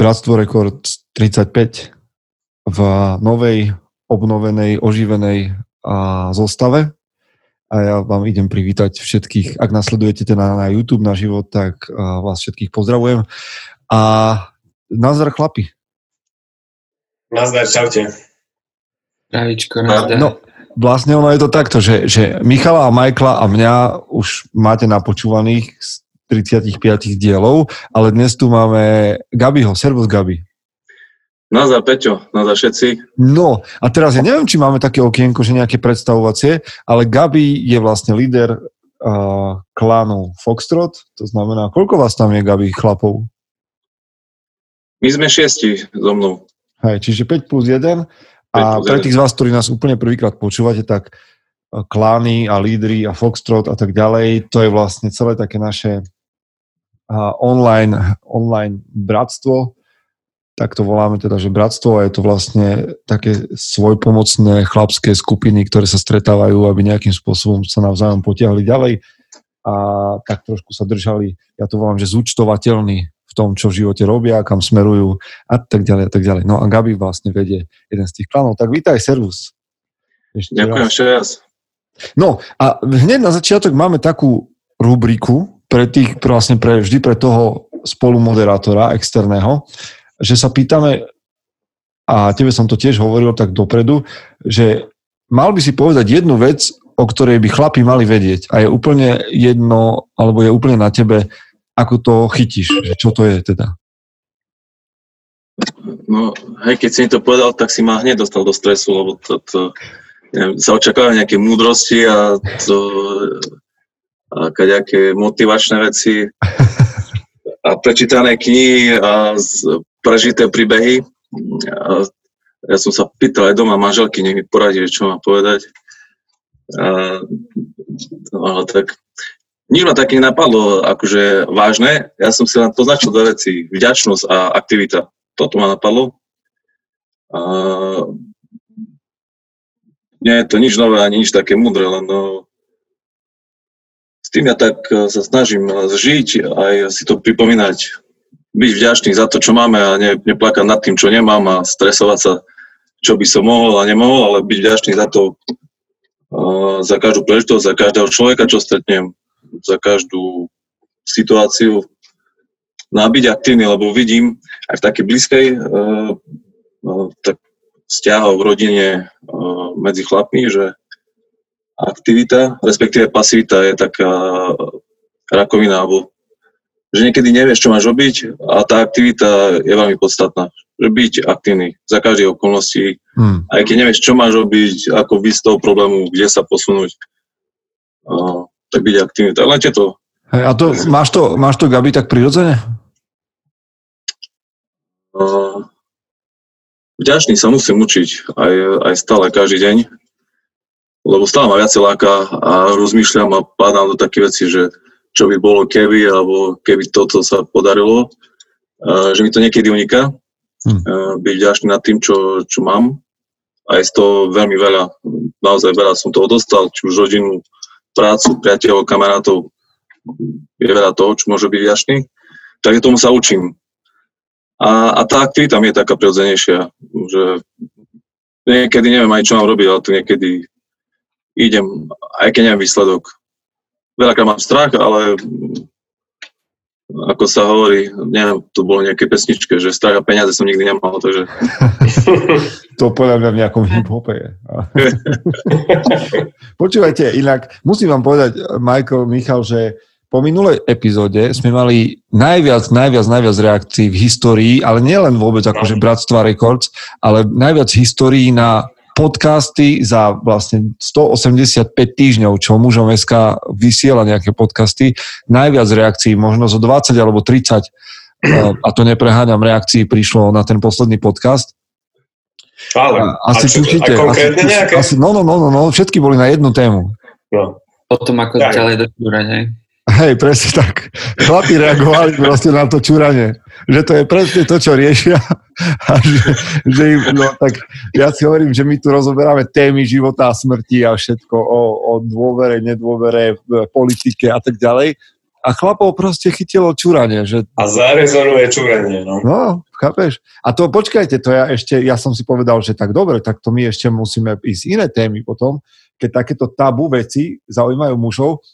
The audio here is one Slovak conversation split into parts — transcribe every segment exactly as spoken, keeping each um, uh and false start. Bratstvo Rekord tridsaťpäť v novej, obnovenej, oživenej a zostave. A ja vám idem privítať všetkých. Ak nasledujete na, na YouTube, na život, tak uh, vás všetkých pozdravujem. A nazdar, chlapi. Nazdar, čaute. Pravičko, nazdar. No, vlastne ono je to takto, že, že Michala a Michaela a mňa už máte napočúvaných z tridsaťpäť dielov, ale dnes tu máme Gabiho. Servus, Gabi. Nazdar, Peťo, nazdar všetci. No, a teraz ja neviem, či máme také okienko, že nejaké predstavovacie, ale Gabi je vlastne líder uh, klánu Foxtrot, to znamená, koľko vás tam je, Gabi, chlapov? My sme šiesti so mnou. Hej, čiže päť plus jeden. A plus pre tých z vás, ktorí nás úplne prvýkrát počúvate, tak uh, klány a lídry a Foxtrot a tak ďalej, to je vlastne celé také naše uh, online, online bratstvo. Tak to voláme teda, že bratstvo, a je to vlastne také svojpomocné chlapské skupiny, ktoré sa stretávajú, aby nejakým spôsobom sa navzájom potiahli ďalej a tak trošku sa držali, ja to volám, že zúčtovateľní v tom, čo v živote robia, kam smerujú a tak ďalej a tak ďalej. No a Gabi vlastne vedie jeden z tých klanov. Tak vítaj, servus. Ešte Ďakujem ešte raz. No a hneď na začiatok máme takú rubriku pre tých, vlastne pre, vždy pre toho spolumoderátora externého, že sa pýtame, a tebe som to tiež hovoril tak dopredu, že mal by si povedať jednu vec, o ktorej by chlapi mali vedieť, a je úplne jedno, alebo je úplne na tebe, ako to chytíš, že čo to je teda. No, hej, keď si mi to povedal, tak si ma hneď dostal do stresu, lebo to, to neviem, sa očakávajú nejaké múdrosti a to a kadejaké motivačné veci a prečítané knihy a z, prežité príbehy. Ja, ja som sa pýtal aj doma manželky, nech mi poradí, čo mám povedať. A, no, tak, nič ma také napadlo, akože vážne. Ja som si len poznačil dve veci. Vďačnosť a aktivita. Toto ma napadlo. A, nie je to nič nové, ani nič také múdre, len no, s tým ja tak sa snažím žiť aj si to pripomínať. Byť vďačný za to, čo máme a ne, neplakať nad tým, čo nemám a stresovať sa, čo by som mohol a nemohol, ale byť vďačný za to, uh, za každú príležitosť, za každého človeka, čo stretnem, za každú situáciu. No a byť aktívny, lebo vidím aj v takej blízkej uh, uh, tak vzťahov v rodine uh, medzi chlapmi, že aktivita, respektíve pasivita je taká rakovina, alebo že niekedy nevieš, čo máš robiť a tá aktivita je veľmi podstatná. Byť aktívny za každej okolnosti, hmm. aj keď nevieš, čo máš robiť, ako byť z toho problému, kde sa posunúť, uh, tak byť aktívny. Tak len tieto. Hey, a to, máš, to, máš to, Gabi, tak prirodzene? Uh, vďačný sa musím učiť aj, aj stále, každý deň, lebo stále ma viac láka a rozmýšľam a padám do takých vecí, že čo by bolo keby, alebo keby toto sa podarilo, uh, že mi to niekedy uniká. Hmm. Uh, byť vďačný nad tým, čo, čo mám. A je z toho veľmi veľa, naozaj veľa som toho dostal, či už rodinu, prácu, priateľov, kamarátov. Je veľa toho, čo môže byť vďačný. Takže tomu sa učím. A, a tá aktivita mi je taká prirodzenejšia, že niekedy neviem aj, čo mám robiť, ale to niekedy idem, aj keď neviem výsledok. Veľakrát mám strach, ale ako sa hovorí, neviem, to bolo nejaké pesničke, že strach a peniaze som nikdy nemal, takže... To podľa mňa v nejakom hip-hope je. Počúvajte, inak musím vám povedať, Michael, Michal, že po minulej epizóde sme mali najviac, najviac, najviac reakcií v histórii, ale nielen vôbec akože Bratstva Records, ale najviac histórií na podcasty za vlastne stoosemdesiatpäť týždňov, čo Mužom es ká vysiela nejaké podcasty, najviac reakcií, možno zo dvadsať alebo tridsať, a to nepreháňam, reakcií prišlo na ten posledný podcast. Ale, asi čučíte. No, no, no, no, všetky boli na jednu tému. No. Potom ako tak. Ďalej do čúrania. Hej, presne tak. Chlapi reagovali proste na to čúranie. Že to je presne to, čo riešia. A že, že im, no, tak ja si hovorím, že my tu rozoberáme témy života a smrti a všetko o, o dôvere, nedôvere, politike a tak ďalej. a chlapov proste chytilo čúranie. Že... A zarezonuje čúranie, no. No, chápeš? A to, počkajte, to ja ešte, ja som si povedal, že tak dobre, tak to my ešte musíme ísť iné témy potom, keď takéto tabu veci zaujímajú mužov.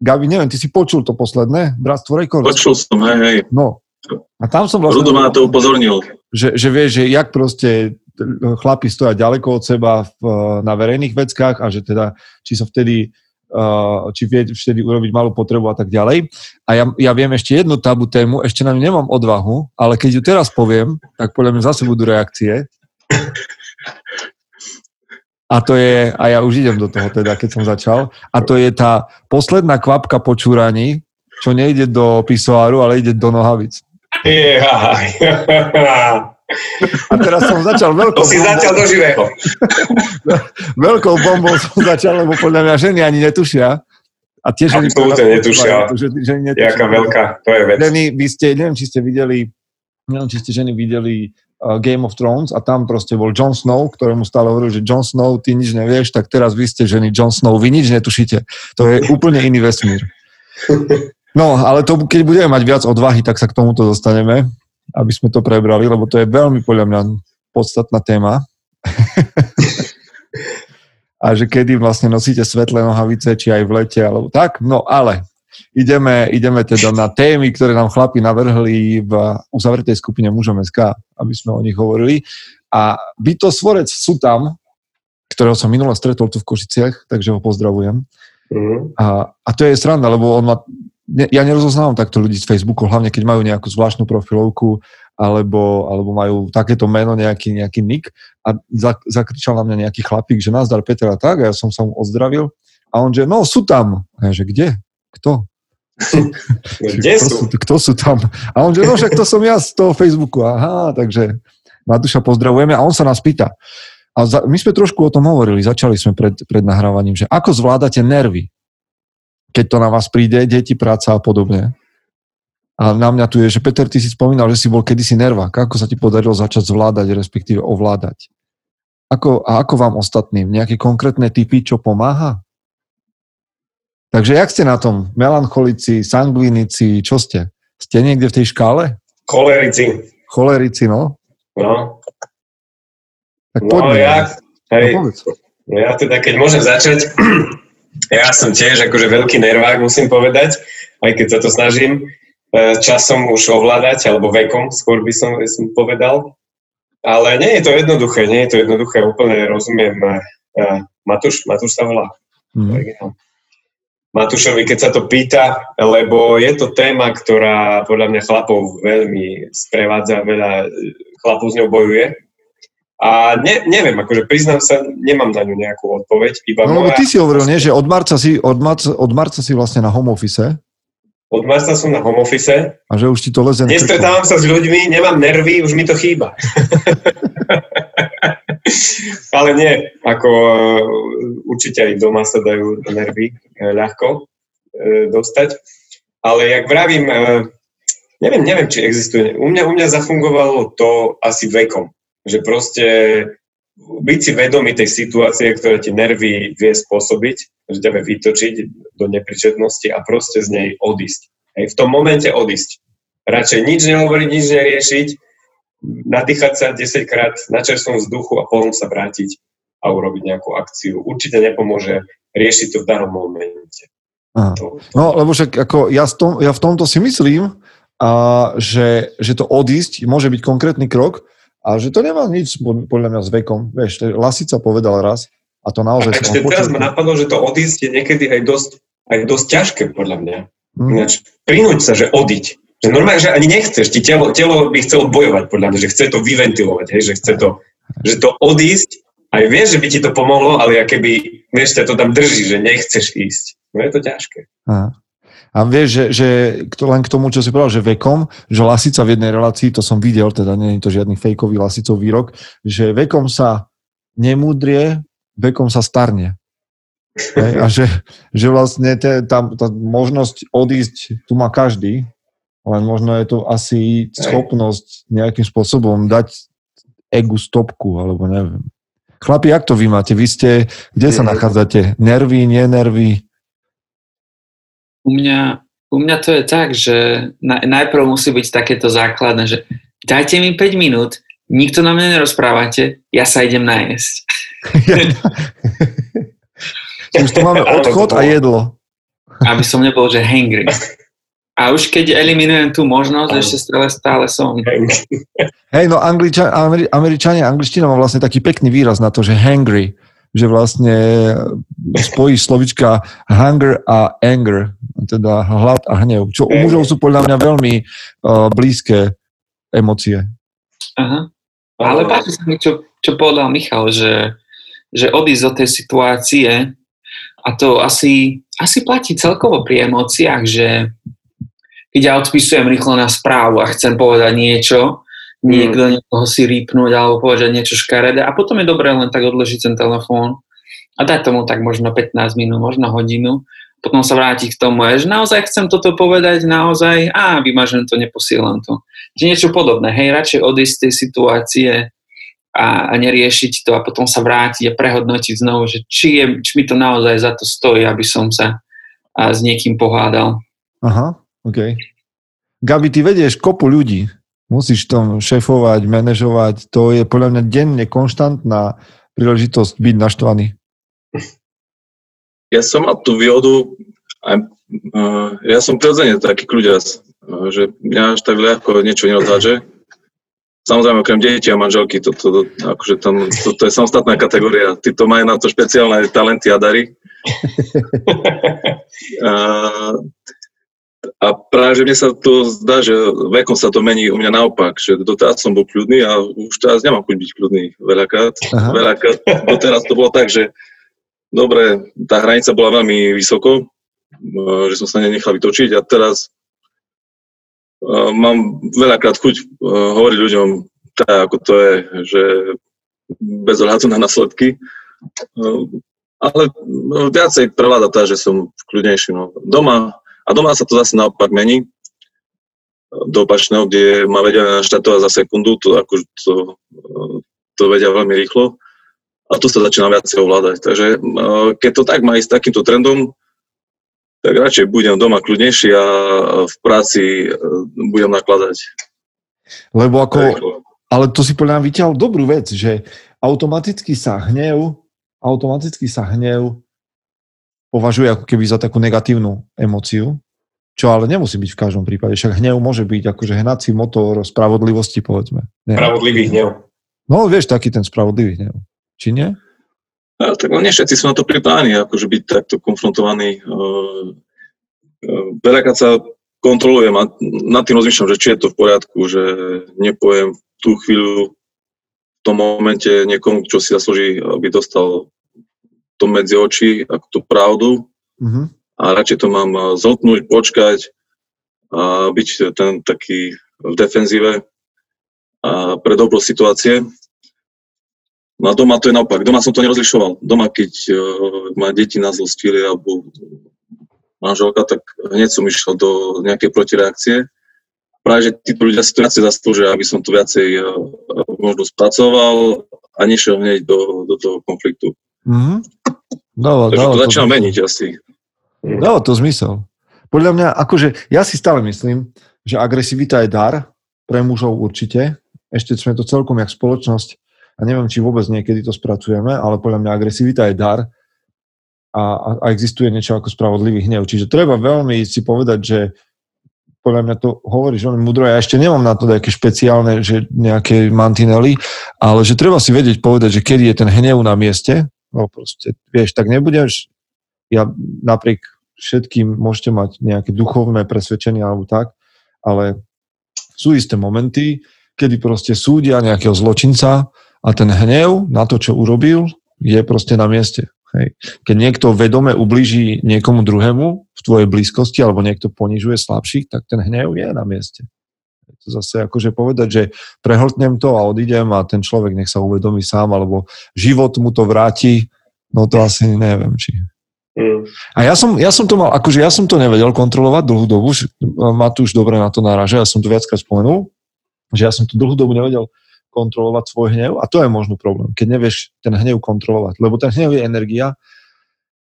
Gabi, neviem, ty si počul to posledné Bratstvo Rekord? Počul som, hej, hej. No. A tam som vlastne... Rudo ma na to upozornil. Že, že vieš, že jak proste chlapi stoja ďaleko od seba v, na verejných veckách a že teda, či sa vtedy či vie vtedy urobiť malú potrebu a tak ďalej. A ja, ja viem ešte jednu tabu tému, ešte na ňu nemám odvahu, ale keď ju teraz poviem, tak podľa mňa zase budú reakcie. A to je, a ja už idem do toho teda, keď som začal, a to je tá posledná kvapka po čúraní, čo nejde do pisoáru, ale ide do nohavic. Yeah. A teraz som začal veľkou bombou. To si bombou. Začal do živého. Veľkou bombou som začal, lebo podľa mňa ženy ani netušia. A tiež absolútne netušia. netušia. Jaká veľká, to je vec. Ženy, vy ste, neviem, či ste videli, neviem, či ste ženy videli uh, Game of Thrones a tam proste bol Jon Snow, ktorému stále hovoril, že Jon Snow, ty nič nevieš, tak teraz vy ste ženy Jon Snow, vy nič netušíte. To je úplne iný vesmír. No, ale to, keď budeme mať viac odvahy, tak sa k tomuto dostaneme, aby sme to prebrali, lebo to je veľmi podľa mňa podstatná téma. A že kedy vlastne nosíte svetlé nohavice, či aj v lete, alebo tak. No ale ideme, ideme teda na témy, ktoré nám chlapi navrhli v uzavretej skupine Mužom es ká, aby sme o nich hovorili. A Byto Svorec sú tam, ktorého som minule stretol tu v Košiciach, takže ho pozdravujem. Mm. A, a to je sranda, lebo on má... Ja nerozoznávam takto ľudí z Facebooku, hlavne keď majú nejakú zvláštnu profilovku alebo, alebo majú takéto meno, nejaký, nejaký nick a zakričal na mňa nejaký chlapík, že nazdar Peter a tak a ja som sa mu ozdravil a on že no sú tam a ja že kde? Kto? Kde sú? Kto sú tam? A on že no však to som ja z toho Facebooku, aha, takže Matúša pozdravujeme a on sa nás pýta a za, my sme trošku o tom hovorili, začali sme pred, pred nahrávaním, že ako zvládate nervy, keď to na vás príde, deti, práca a podobne. A na mňa tu je, že Peter, ty si spomínal, že si bol kedysi nervák. Ako sa ti podarilo začať zvládať, respektíve ovládať? Ako, a ako vám ostatným? Nejaké konkrétne tipy, čo pomáha? Takže jak ste na tom? Melancholici, sanguinici, čo ste? Ste niekde v tej škále? Cholerici. Cholerici, no. No. Tak poďme. No, ja, hej, no, ja teda, keď môžem začať... Ja som tiež akože veľký nervák, musím povedať, aj keď sa to snažím časom už ovládať, alebo vekom, skôr by som, som povedal. Ale nie je to jednoduché, nie je to jednoduché, úplne rozumiem. Matúš, Matúš sa volá. Mm. Matúšovi, keď sa to pýta, lebo je to téma, ktorá podľa mňa chlapov veľmi sprevádza, veľa chlapov s ňou bojuje. A ne, neviem, akože priznám sa, nemám na ňu nejakú odpoveď. Iba no, moja... Ty si hovoril, nie, že od marca, si, od, marca, od marca si vlastne na home office. Od marca som na home office. A že už ti to leze... Nestretávam sa s ľuďmi, nemám nervy, už mi to chýba. Ale nie, ako určite aj doma sa dajú nervy ľahko dostať. Ale jak vravím, neviem, neviem, či existuje. U mňa, u mňa zafungovalo to asi vekom. Že proste byť si vedomý tej situácie, ktorá ti nervy vie spôsobiť, že ťa vie vytočiť do nepríčetnosti a proste z nej odísť. Hej, v tom momente odísť. Radšej nič nehovoriť, nič neriešiť, nadýchať sa desaťkrát na čerstvom vzduchu a potom sa vrátiť a urobiť nejakú akciu. Určite nepomôže riešiť to v danom momente. To, to... No, lebo však ako ja, tom, ja v tomto si myslím, a, že, že to odísť môže byť konkrétny krok, a že to nemá nič podľa mňa s vekom. Vieš, Lasica povedal raz a to naozaj... A ešte teraz ma napadlo, že to odísť je niekedy aj dosť, aj dosť ťažké podľa mňa. Mm. Ináč, prinúť sa, že odiť. Že normálne, že ani nechceš. Ti telo, telo by chcelo bojovať podľa mňa, že chce to vyventilovať. Hej, že chce to, že to odísť. Aj vieš, že by ti to pomohlo, ale keby, vieš, ťa to tam drží, že nechceš ísť. No je to ťažké. Aha. A vieš, že, že len k tomu, čo si povedal, že vekom, že Lasica v jednej relácii, to som videl, teda nie je to žiadny fejkový Lasicov výrok, že vekom sa nemúdrie, vekom sa starne. A že, že vlastne tam tá možnosť odísť, tu má každý, len možno je to asi schopnosť nejakým spôsobom dať egu stopku, alebo neviem. Chlapi, jak to vy máte? Vy ste, kde sa nachádzate? Nervy, nenervy? U mňa U mňa to je tak, že najprv musí byť takéto základné, že dajte mi päť minút, nikto na mňa nerozprávate, ja sa idem najesť. Už tu máme odchod a jedlo. Aby som nebol, že hangry. A už keď eliminujem tú možnosť, ešte stále, stále som. Hej, no Angliča, Američania, angličtina má vlastne taký pekný výraz na to, že hangry, že vlastne spojíš slovička hunger a anger, teda hlad a hnev, čo u mužov sú podľa mňa veľmi uh, blízke emócie. Aha. Ale páči sa mi, čo, čo povedal Michal, že, že odísť do tej situácie, a to asi, asi platí celkovo pri emóciách, že keď ja odpisujem rýchlo na správu a chcem povedať niečo, niekto niekoho si rýpnúť alebo povedať niečo škaredé a potom je dobré len tak odložiť ten telefón a dať tomu tak možno pätnásť minút, možno hodinu, potom sa vrátiť k tomu, že naozaj chcem toto povedať, naozaj, a vymažem to, neposielam to. Čiže niečo podobné, hej, radšej odísť z tej situácie a, a neriešiť to a potom sa vrátiť a prehodnotiť znovu, že či, je, či mi to naozaj za to stojí, aby som sa a, s niekým pohádal. Aha. OK. Gabi, ty vedieš kopu ľudí. Musíš tam šéfovať, manažovať. To je podľa mňa denne konštantná príležitosť byť naštvaný. Ja som mal tú výhodu, ja som prirodzene taký kľuďas, že mňa až tak ľahko niečo nerozhádže. Samozrejme, okrem detí a manželky, to, to, to, akože tam, to, to je samostatná kategória. Títo majú na to špeciálne talenty a dary. A A práve, že mne sa to zdá, že vekom sa to mení u mňa naopak, že doteraz som bol kľudný a už teraz nemám chuť byť kľudný veľakrát. Veľakrát. Doteraz to bolo tak, že dobre, tá hranica bola veľmi vysoko, že som sa nenechal vytočiť a teraz uh, mám veľakrát chuť uh, hovoriť ľuďom tak, ako to je, že bez ohľadu na následky. Uh, ale viacej prevláda tá, že som kľudnejší. No. Doma A doma sa to zase naopak mení do opačného, kde ma vedia naštartovať za sekundu, to, ako, to, to vedia veľmi rýchlo a to sa začína viac ovládať. Takže keď to tak má ísť takýmto trendom, tak radšej budem doma kľudnejší a v práci budem nakladať. Lebo ako, ale to si podľa mňa vyťahol dobrú vec, že automaticky sa hnev, automaticky sa hnev považuje ako keby za takú negatívnu emóciu, čo ale nemusí byť v každom prípade. Však hnev môže byť akože hnací motor spravodlivosti, povedzme. Nie. Spravodlivý hnev. No, vieš, taký ten spravodlivý hnev. Či nie? Ja, tak nie všetci sú na to pripravení, akože byť takto konfrontovaní. Veľakrát sa kontrolujem a nad tým rozmýšľam, že či je to v poriadku, že nepoviem v tú chvíľu, v tom momente niekomu, čo si zaslúži, aby dostal to medzi oči, ako tú pravdu uh-huh. a radšej to mám zltnúť, počkať a byť ten taký v defenzíve a pre dobro situácie. No a doma to je naopak. Doma som to nerozlišoval. Doma, keď uh, ma deti nazlostili alebo manželka, tak hneď som išiel do nejakej protireakcie. Práve, že títo ľudia si to viacej zaslúžia, aby som to viacej uh, možno spracoval a nešiel hneď do, do toho konfliktu. Uh-huh. Dáva, Takže dáva, to začína meniť asi. Dáva to zmysel. Podľa mňa, akože, ja si stále myslím, že agresivita je dar, pre mužov určite. Ešte sme to celkom jak spoločnosť a neviem, či vôbec niekedy to spracujeme, ale podľa mňa agresivita je dar a, a existuje niečo ako spravodlivý hnev. Čiže treba veľmi si povedať, že podľa mňa to hovoríš veľmi múdro, ja ešte nemám na to nejaké špeciálne, že nejaké mantinely, ale že treba si vedieť povedať, že kedy je ten hnev na mieste. No proste, vieš, tak nebudeš, ja napriek všetkým môžete mať nejaké duchovné presvedčenia alebo tak, ale sú isté momenty, kedy proste súdia nejakého zločinca a ten hnev na to, čo urobil, je proste na mieste. Hej. Keď niekto vedome ublíži niekomu druhému v tvojej blízkosti alebo niekto ponižuje slabších, tak ten hnev je na mieste. To zase akože povedať, že prehltnem to a odídem a ten človek nech sa uvedomí sám, alebo život mu to vráti, no to asi neviem, či... Mm. A ja som, ja som to mal, akože ja som to nevedel kontrolovať dlhú dobu, Matúš dobre na to naráža, ja som to viackrát spomenul, že ja som to dlhú dobu nevedel kontrolovať svoj hnev a to je možno problém, keď nevieš ten hnev kontrolovať, lebo ten hnev je energia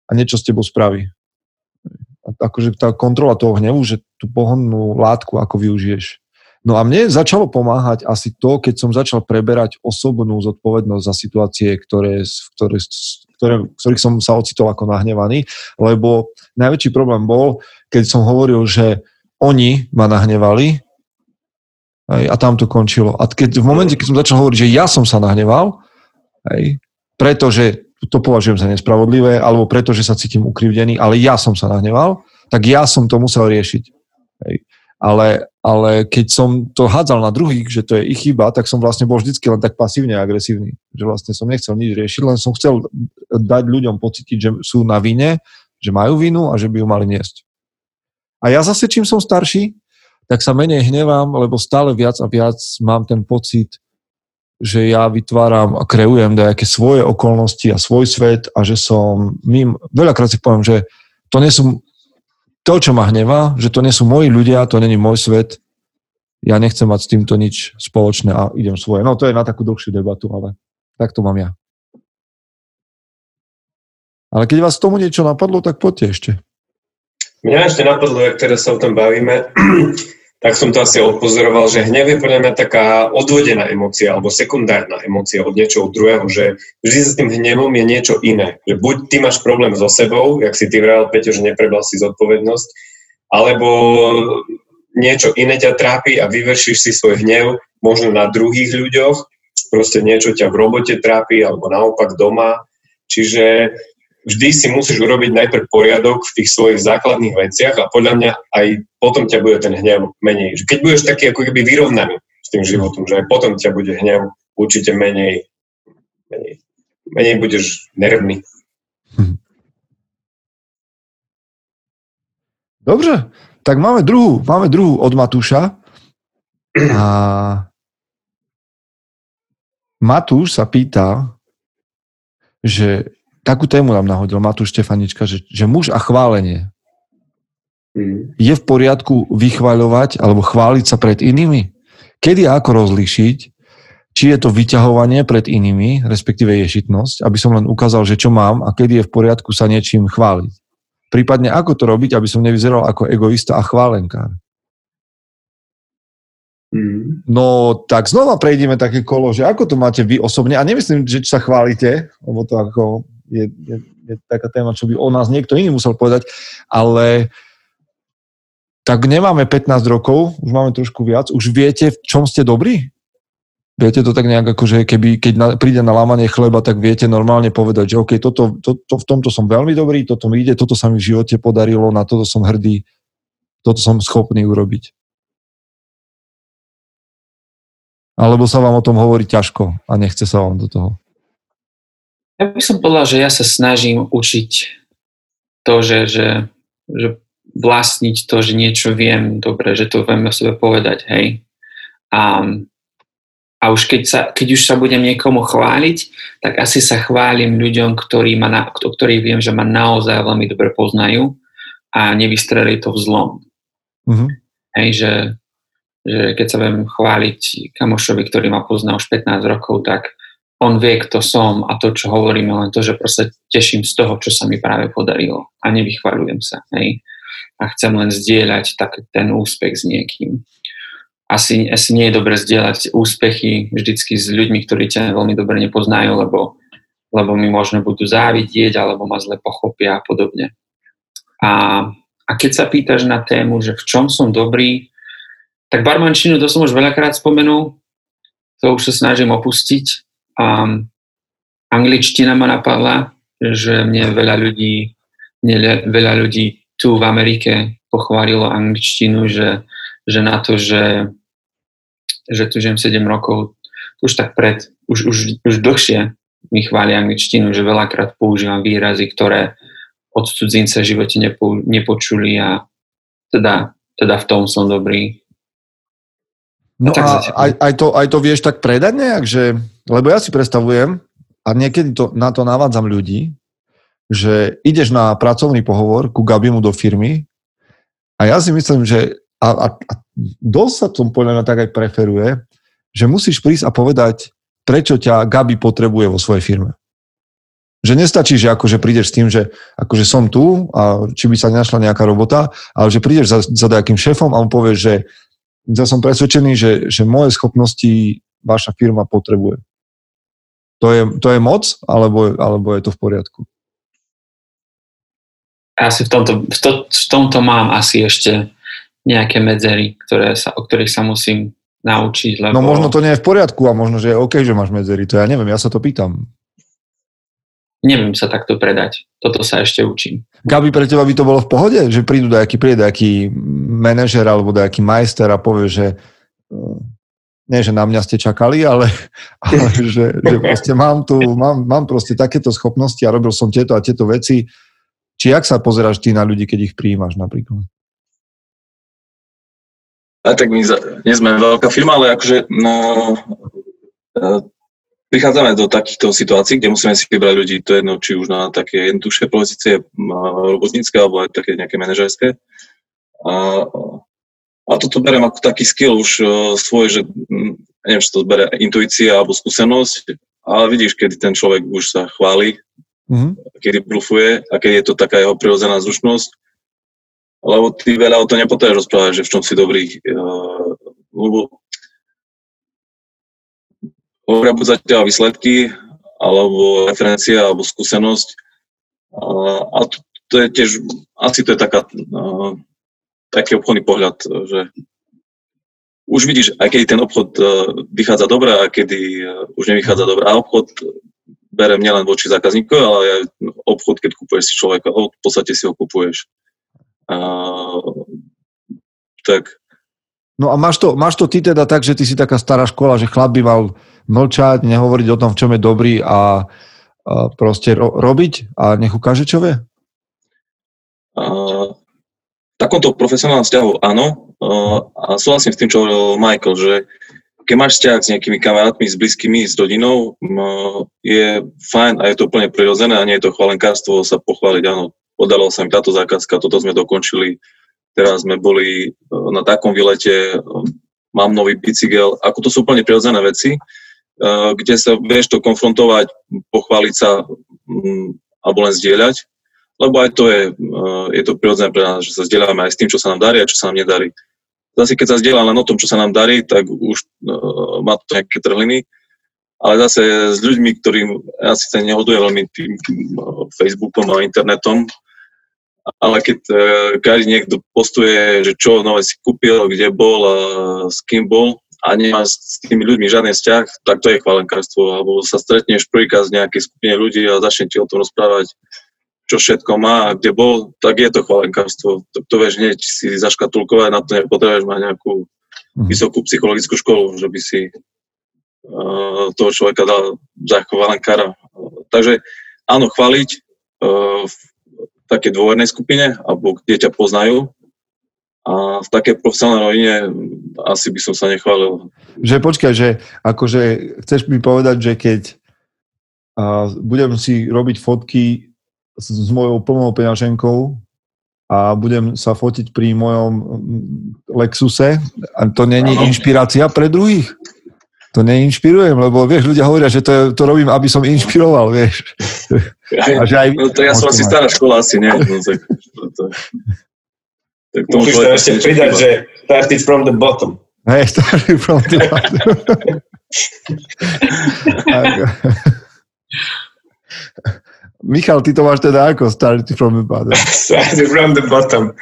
a niečo s tebou spraví. akože tá kontrola toho hnevu, že tú pohonnú látku ako využiješ. No a mne začalo pomáhať asi to, keď som začal preberať osobnú zodpovednosť za situácie, ktoré, ktoré, ktoré, ktorých som sa ocitol ako nahnevaný, lebo najväčší problém bol, keď som hovoril, že oni ma nahnevali a tam to končilo. A keď, v momente, keď som začal hovoriť, že ja som sa nahneval, hej, pretože to považujem za nespravodlivé, alebo preto, že sa cítim ukrivdený, ale ja som sa nahneval, tak ja som to musel riešiť. Hej. Ale, ale keď som to hádzal na druhých, že to je ich chyba, tak som vlastne bol vždycky len tak pasívne agresívny. Že vlastne som nechcel nič riešiť, len som chcel dať ľuďom pocítiť, že sú na vine, že majú vinu a že by ju mali niesť. A ja zase, čím som starší, tak sa menej hnevám, lebo stále viac a viac mám ten pocit, že ja vytváram a kreujem nejaké svoje okolnosti a svoj svet a že som mým, veľakrát si poviem, že to nie sú to, čo ma hnevá, že to nie sú moji ľudia, to nie je môj svet, ja nechcem mať s týmto nič spoločné a idem svoje. No to je na takú dlhšiu debatu, ale tak to mám ja. Ale keď vás tomu niečo napadlo, tak poďte ešte. Mňa ešte napadlo, jak teraz sa o tom bavíme, tak som to asi odpozoroval, že hnev je podľa mňa taká odvodená emócia alebo sekundárna emócia od niečoho druhého, že vždy s tým hnevom je niečo iné. Že buď ty máš problém so sebou, jak si ty vravel, Peťo, že neprebral si zodpovednosť, alebo niečo iné ťa trápi a vyveršíš si svoj hnev možno na druhých ľuďoch, proste niečo ťa v robote trápi alebo naopak doma. Čiže vždy si musíš urobiť najprv poriadok v tých svojich základných veciach a podľa mňa aj potom ťa bude ten hnev menej. Keď budeš taký ako keby vyrovnaný s tým životom, že aj potom ťa bude hnev určite menej, menej, menej budeš nervný. Dobre, tak máme druhú, máme druhú od Matúša. A Matúš sa pýta, že takú tému nám nahodil Matúš Štefanička, že, že muž a chválenie. Mm. Je v poriadku vychváľovať alebo chváliť sa pred inými? Kedy a ako rozlíšiť, či je to vyťahovanie pred inými, respektíve ješitnosť, aby som len ukázal, že čo mám a kedy je v poriadku sa niečím chváliť. Prípadne ako to robiť, aby som nevyzeral ako egoista a chválenkár. Mm. No tak znova prejdeme také kolo, že ako to máte vy osobne, a nemyslím, že sa chválite, lebo to ako Je, je, je taká téma, čo by o nás niekto iný musel povedať, ale tak nemáme pätnásť rokov, už máme trošku viac, už viete, v čom ste dobrí? Viete to tak nejak, akože keby, keď na, príde na lámanie chleba, tak viete normálne povedať, že okej, okay, toto, to, to, v tomto som veľmi dobrý, toto mi ide, toto sa mi v živote podarilo, na toto som hrdý, toto som schopný urobiť. Alebo sa vám o tom hovorí ťažko a nechce sa vám do toho. Ja by som povedal, že ja sa snažím učiť to, že, že, že vlastniť to, že niečo viem dobre, že to viem o sebe povedať, hej. A, a už keď, sa, keď už sa budem niekomu chváliť, tak asi sa chválim ľuďom, ktorí ma na, o ktorých viem, že ma naozaj veľmi dobre poznajú a nevystrelí to v zlom. Uh-huh. Hej, že, že keď sa viem chváliť kamošovi, ktorý ma pozná už pätnásť rokov, tak on vie, kto som a to, čo hovorím, len to, že proste teším z toho, čo sa mi práve podarilo a nevychvaľujem sa. Hej? A chcem len zdieľať tak, ten úspech s niekým. Asi, asi nie je dobre zdieľať úspechy vždycky s ľuďmi, ktorí ťa veľmi dobre nepoznajú, lebo, lebo mi možno budú závidieť alebo ma zle pochopia a podobne. A, a keď sa pýtaš na tému, že v čom som dobrý, tak barmančinu, to som už veľakrát spomenul, to už sa snažím opustiť. Um, angličtina ma napadla, že mne veľa ľudí, mne veľa ľudí tu v Amerike pochválilo angličtinu, že, že na to, že, že tu žijem sedem rokov, už tak pred, už, už, už dlhšie mi chvália angličtinu, že veľakrát používam výrazy, ktoré od cudzinca v živote nepo, nepočuli a teda, teda v tom som dobrý. No a aj, aj, to, aj to vieš tak predať nejak, že, lebo ja si predstavujem a niekedy to, na to navádzam ľudí, že ideš na pracovný pohovor ku Gabimu do firmy a ja si myslím, že a, a, a dosť sa to podľa mňa tak aj preferuje, že musíš prísť a povedať, prečo ťa Gabi potrebuje vo svojej firme. Že nestačí, že akože prídeš s tým, že akože som tu a či by sa nenašla nejaká robota, ale že prídeš za, za nejakým šéfom a on povie, že ja som presvedčený, že, že moje schopnosti vaša firma potrebuje. To je, to je moc, alebo, alebo je to v poriadku? Asi v tomto, v, to, v tomto mám asi ešte nejaké medzery, ktoré sa, o ktorých sa musím naučiť. Lebo... No možno to nie je v poriadku a možno, že je OK, že máš medzery. To ja neviem, ja sa to pýtam. Neviem sa takto predať. Toto sa ešte učím. Gabi, pre teba by to bolo v pohode? Že prídu dajaký, príde dajaký manažer alebo dajaký majster a povie, že nie, že na mňa ste čakali, ale, ale že, že proste mám tu, mám, mám proste takéto schopnosti a robil som tieto a tieto veci. Či jak sa pozeráš ty na ľudí, keď ich prijímaš napríklad? A tak my nie sme veľká firma, ale akože no, no, prichádzame do takýchto situácií, kde musíme si vybrať ľudí, to jedno, či už na také jednoduchšie pozície robotnícke, alebo aj také nejaké manažerské. A, a toto beriem ako taký skill už svoj, že neviem, či to bere intuícia alebo skúsenosť, ale vidíš, kedy ten človek už sa chváli, mm-hmm. kedy blufuje a keď je to taká jeho prirodzená zručnosť, lebo ty veľa o to nepotrebuješ rozprávať, že v čom si dobrý, lebo hovoria buď zatiaľ výsledky, alebo referencia, alebo skúsenosť. A to, to je tiež, asi to je taká, taký obchodný pohľad, že už vidíš, aj keď ten obchod vychádza dobre, a kedy už nevychádza dobre. A obchod berem nielen voči zákazníkovi, ale aj obchod, keď kupuješ si človeka, v podstate si ho kupuješ. A, tak. No a máš to, máš to ty teda tak, že ty si taká stará škola, že chlap by mal mlčať, nehovoriť o tom, v čom je dobrý a, a proste ro- robiť a nech ukáže, čo vie? Uh, v takomto profesionálnom vzťahu áno. Uh, a súhlasím s tým, čo hovoril Michael, že keď máš vzťah s nejakými kamarátmi, s blízkymi, s rodinou, uh, je fajn a je to úplne prirodzené a nie je to chvalenkárstvo sa pochváliť. Áno, podarilo sa mi táto zákazka, toto sme dokončili. Teraz sme boli na takom výlete, mám nový bicykel, ako to sú úplne prirodzené veci, kde sa vieš to konfrontovať, pochváliť sa alebo len zdieľať, lebo aj to je, je to prirodzené pre nás, že sa zdieľame aj s tým, čo sa nám darí a čo sa nám nedarí. Zase keď sa zdieľa len o tom, čo sa nám darí, tak už má to nejaké trhliny, ale zase s ľuďmi, ktorým asi sa nehoduje veľmi tým Facebookom a internetom, ale keď e, každý niekto postuje, že čo nové si kúpil, kde bol, a s kým bol a nemá s tými ľuďmi žiadny vzťah, tak to je chválenkárstvo. Alebo sa stretneš prvýkrát z nejakej skupine ľudí a začne ti o tom rozprávať, čo všetko má a kde bol, tak je to chválenkárstvo. To, to vieš hneď si zaškatulkovať, na to nepotrebuješ mať nejakú vysokú psychologickú školu, že by si e, toho človeka dal za chválenkára. Takže áno, chváliť e, v takej dôvernej skupine, alebo kde ťa poznajú. A v takej profesionálnej rovine asi by som sa nechválil. Že počkaj, že akože chceš mi povedať, že keď a, budem si robiť fotky s, s mojou plnou peňaženkou a budem sa fotiť pri mojom Lexuse, a to není inšpirácia pre druhých? To neinšpirujem, lebo vieš, ľudia hovoria, že to, je, to robím, aby som inšpiroval, vieš. A že aj... No to ja som asi stará škola, asi nie. No, tak, to, tak to môžeš to ešte pridať, že started from the bottom. Hey, started from the bottom. Michal, ty to máš teda ako? Started from the bottom. Started from the bottom.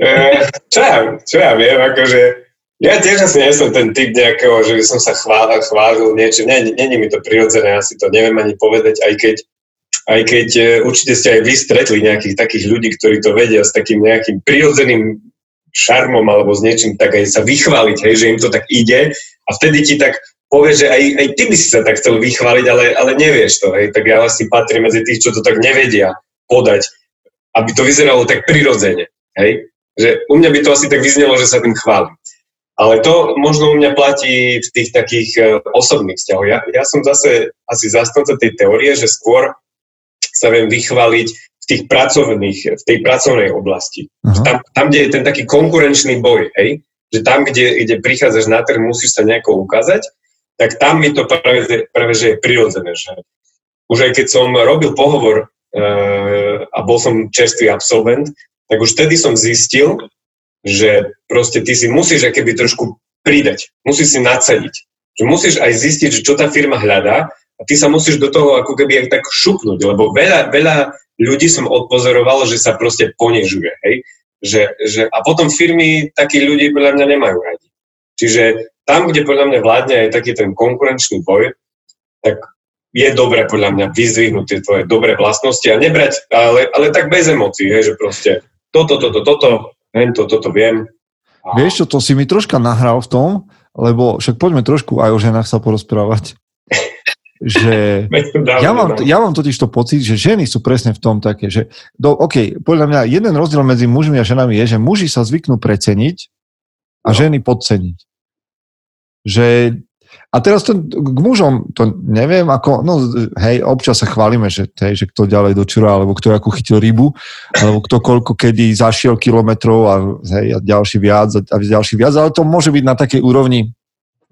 Uh, čo, ja, čo ja viem, akože... Ja tiež asi nie som ten typ nejakého, že by som sa chválil, chválil niečo. Není mi to prirodzené, asi to neviem ani povedať, aj keď, aj keď určite ste aj vy stretli nejakých takých ľudí, ktorí to vedia s takým nejakým prirodzeným šarmom alebo s niečím, tak aj sa vychváliť, hej, že im to tak ide a vtedy ti tak povie, že aj, aj ty by si sa tak chcel vychváliť, ale, ale nevieš to, hej, tak ja vlastne patrím medzi tých, čo to tak nevedia podať, aby to vyzeralo tak prirodzene, hej, že u mňa by to asi tak vyznelo, že sa tým chválim. Ale to možno u mňa platí v tých takých osobných vzťahoch. Ja, ja som zase asi zastanca tej teórie, že skôr sa viem vychváliť v tých pracovných, v tej pracovnej oblasti. Tam, tam, kde je ten taký konkurenčný boj, hej? Že tam, kde, kde prichádzaš na trh, musíš sa nejako ukázať, tak tam mi to práve, práve že je prirodzené. Že už aj keď som robil pohovor e, a bol som čerstvý absolvent, tak už vtedy som zistil, že proste ty si musíš akéby trošku pridať, musíš si nadsadiť. Že musíš aj zistiť, že čo tá firma hľadá a ty sa musíš do toho ako keby aj tak šupnúť, lebo veľa, veľa ľudí som odpozoroval, že sa proste ponižuje, hej? Že, že, a potom firmy takých ľudí podľa mňa nemajú radi. Čiže tam, kde podľa mňa vládne aj taký ten konkurenčný boj, tak je dobre podľa mňa vyzvihnúť tie tvoje dobré vlastnosti a nebrať, ale, ale tak bez emócií, hej? Že proste toto, toto, toto, hento, toto viem. A... Vieš čo, to si mi troška nahral v tom, lebo však poďme trošku aj o ženách sa porozprávať. Že ja mám, ja mám totiž to pocit, že ženy sú presne v tom také, že do, OK, podľa mňa jeden rozdiel medzi mužmi a ženami je, že muži sa zvyknú preceniť a no. ženy podceniť. Že, a teraz to, k mužom, to neviem, ako, no hej, občas sa chválime, že, hej, že kto ďalej dočura, alebo kto ako chytil rybu, alebo kto koľko kedy zašiel kilometrov a, hej, a ďalší viac, a ďalší viac, ale to môže byť na takej úrovni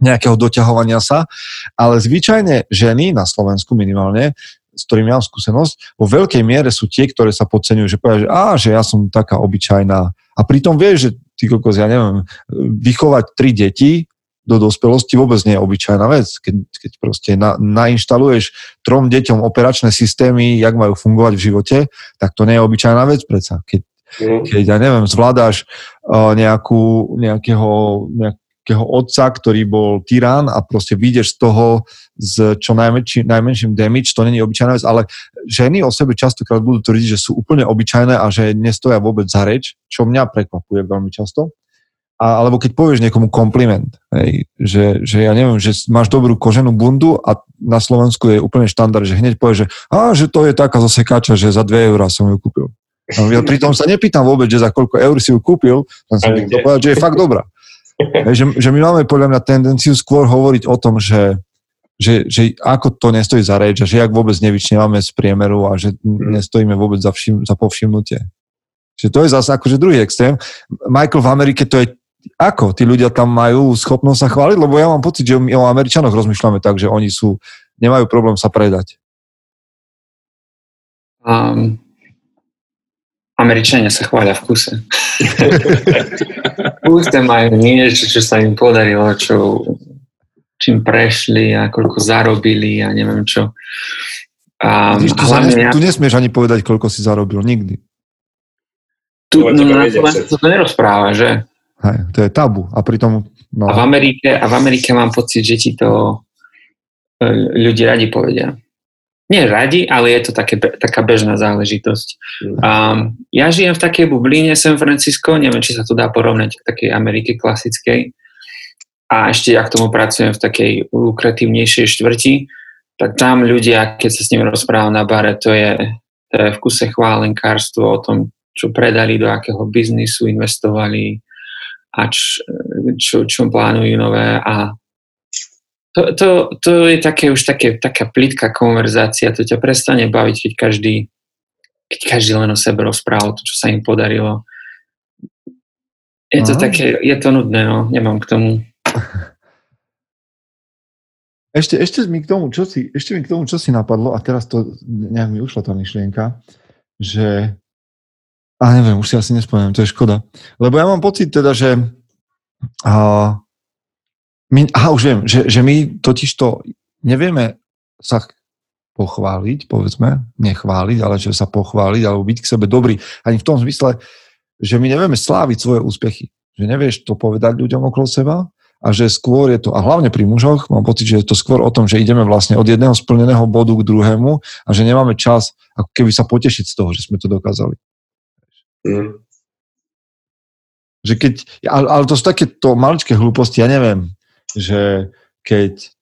nejakého doťahovania sa, ale zvyčajne ženy, na Slovensku minimálne, s ktorými mám skúsenosť, vo veľkej miere sú tie, ktoré sa podceňujú, že povedia, že á, že ja som taká obyčajná. A pritom vieš, že ty kokos, ja neviem, vychovať tri deti do dospelosti vôbec nie je obyčajná vec. Keď, keď proste na, nainštaluješ trom deťom operačné systémy, jak majú fungovať v živote, tak to nie je obyčajná vec predsa. Keď, keď ja neviem, zvládáš uh, nejakú, nejakého... Nejak, jeho otca, ktorý bol tyrán a proste vyjdeš z toho s čo najmenším, najmenším damage, to nie je obyčajná vec, ale ženy o sebe častokrát budú tvrdiť, že sú úplne obyčajné a že nestoja vôbec za reč, čo mňa prekvapuje veľmi často. A, alebo keď povieš niekomu kompliment, hej, že, že ja neviem, že máš dobrú koženú bundu a na Slovensku je úplne štandard, že hneď povieš, že, á, že to je taká zasekáča, že za dve eurá som ju kúpil. Ja pritom sa nepýtam vôbec, že za koľko eur si ju kúpil, tam som niekto povedal, že je fakt dobrá. Že, že my máme podľa mňa tendenciu skôr hovoriť o tom, že, že, že ako to nestojí za reč a že jak vôbec nevyčnevame z priemeru a že nestojíme vôbec za, všim, za povšimnutie. Že to je zase akože druhý extrém. Michael, v Amerike to je ako? Tí ľudia tam majú schopnosť sa chváliť? Lebo ja mám pocit, že my o Američanoch rozmýšľame tak, že oni sú, nemajú problém sa predať. Um, Američania sa chvália v kuse. Úste majú niečo, čo sa im podarilo, čo, čím prešli a koľko zarobili a neviem čo. Um, tu, hlavne, nes, tu nesmieš ani povedať, koľko si zarobil, nikdy. Tu no, na Slovensku to nerozpráva, že? Hej, to je tabu. A, pritom, no. a, v Amerike, a v Amerike mám pocit, že ti to ľudia radi povedia. Nie radi, ale je to také, taká bežná záležitosť. Um, ja žijem v takej bubline San Francisco, neviem, či sa to dá porovnať k takej Amerike klasickej. A ešte ja k tomu pracujem v takej lukratívnejšej štvrti, tak tam ľudia, keď sa s nimi rozprávam na bare, to je, to je v kuse chválenkárstvo o tom, čo predali, do akého biznisu investovali a č, čo, čo plánujú nové a To, to, to je také, už také, taká plitká konverzácia, to ťa prestane baviť, keď každý, keď každý len o sebe rozprával to, čo sa im podarilo. Je to Aha. také, je to nudné, no, nemám k tomu. Ešte, ešte mi k tomu, čo si, ešte mi k tomu, čo si napadlo, a teraz to nejak mi ušla tá myšlienka, že, a neviem, už si asi nespomínam, to je škoda. Lebo ja mám pocit teda, že a... My, aha, už viem, že, že my totižto nevieme sa pochváliť, povedzme, nechváliť, ale že sa pochváliť, alebo byť k sebe dobrý. Ani v tom zmysle, že my nevieme sláviť svoje úspechy. Že nevieš to povedať ľuďom okolo seba a že skôr je to, a hlavne pri mužoch, mám pocit, že je to skôr o tom, že ideme vlastne od jedného splneného bodu k druhému a že nemáme čas, ako keby sa potešiť z toho, že sme to dokázali. Mm. Že keď, ale, ale to sú takéto maličké hlúposti, ja neviem, že keď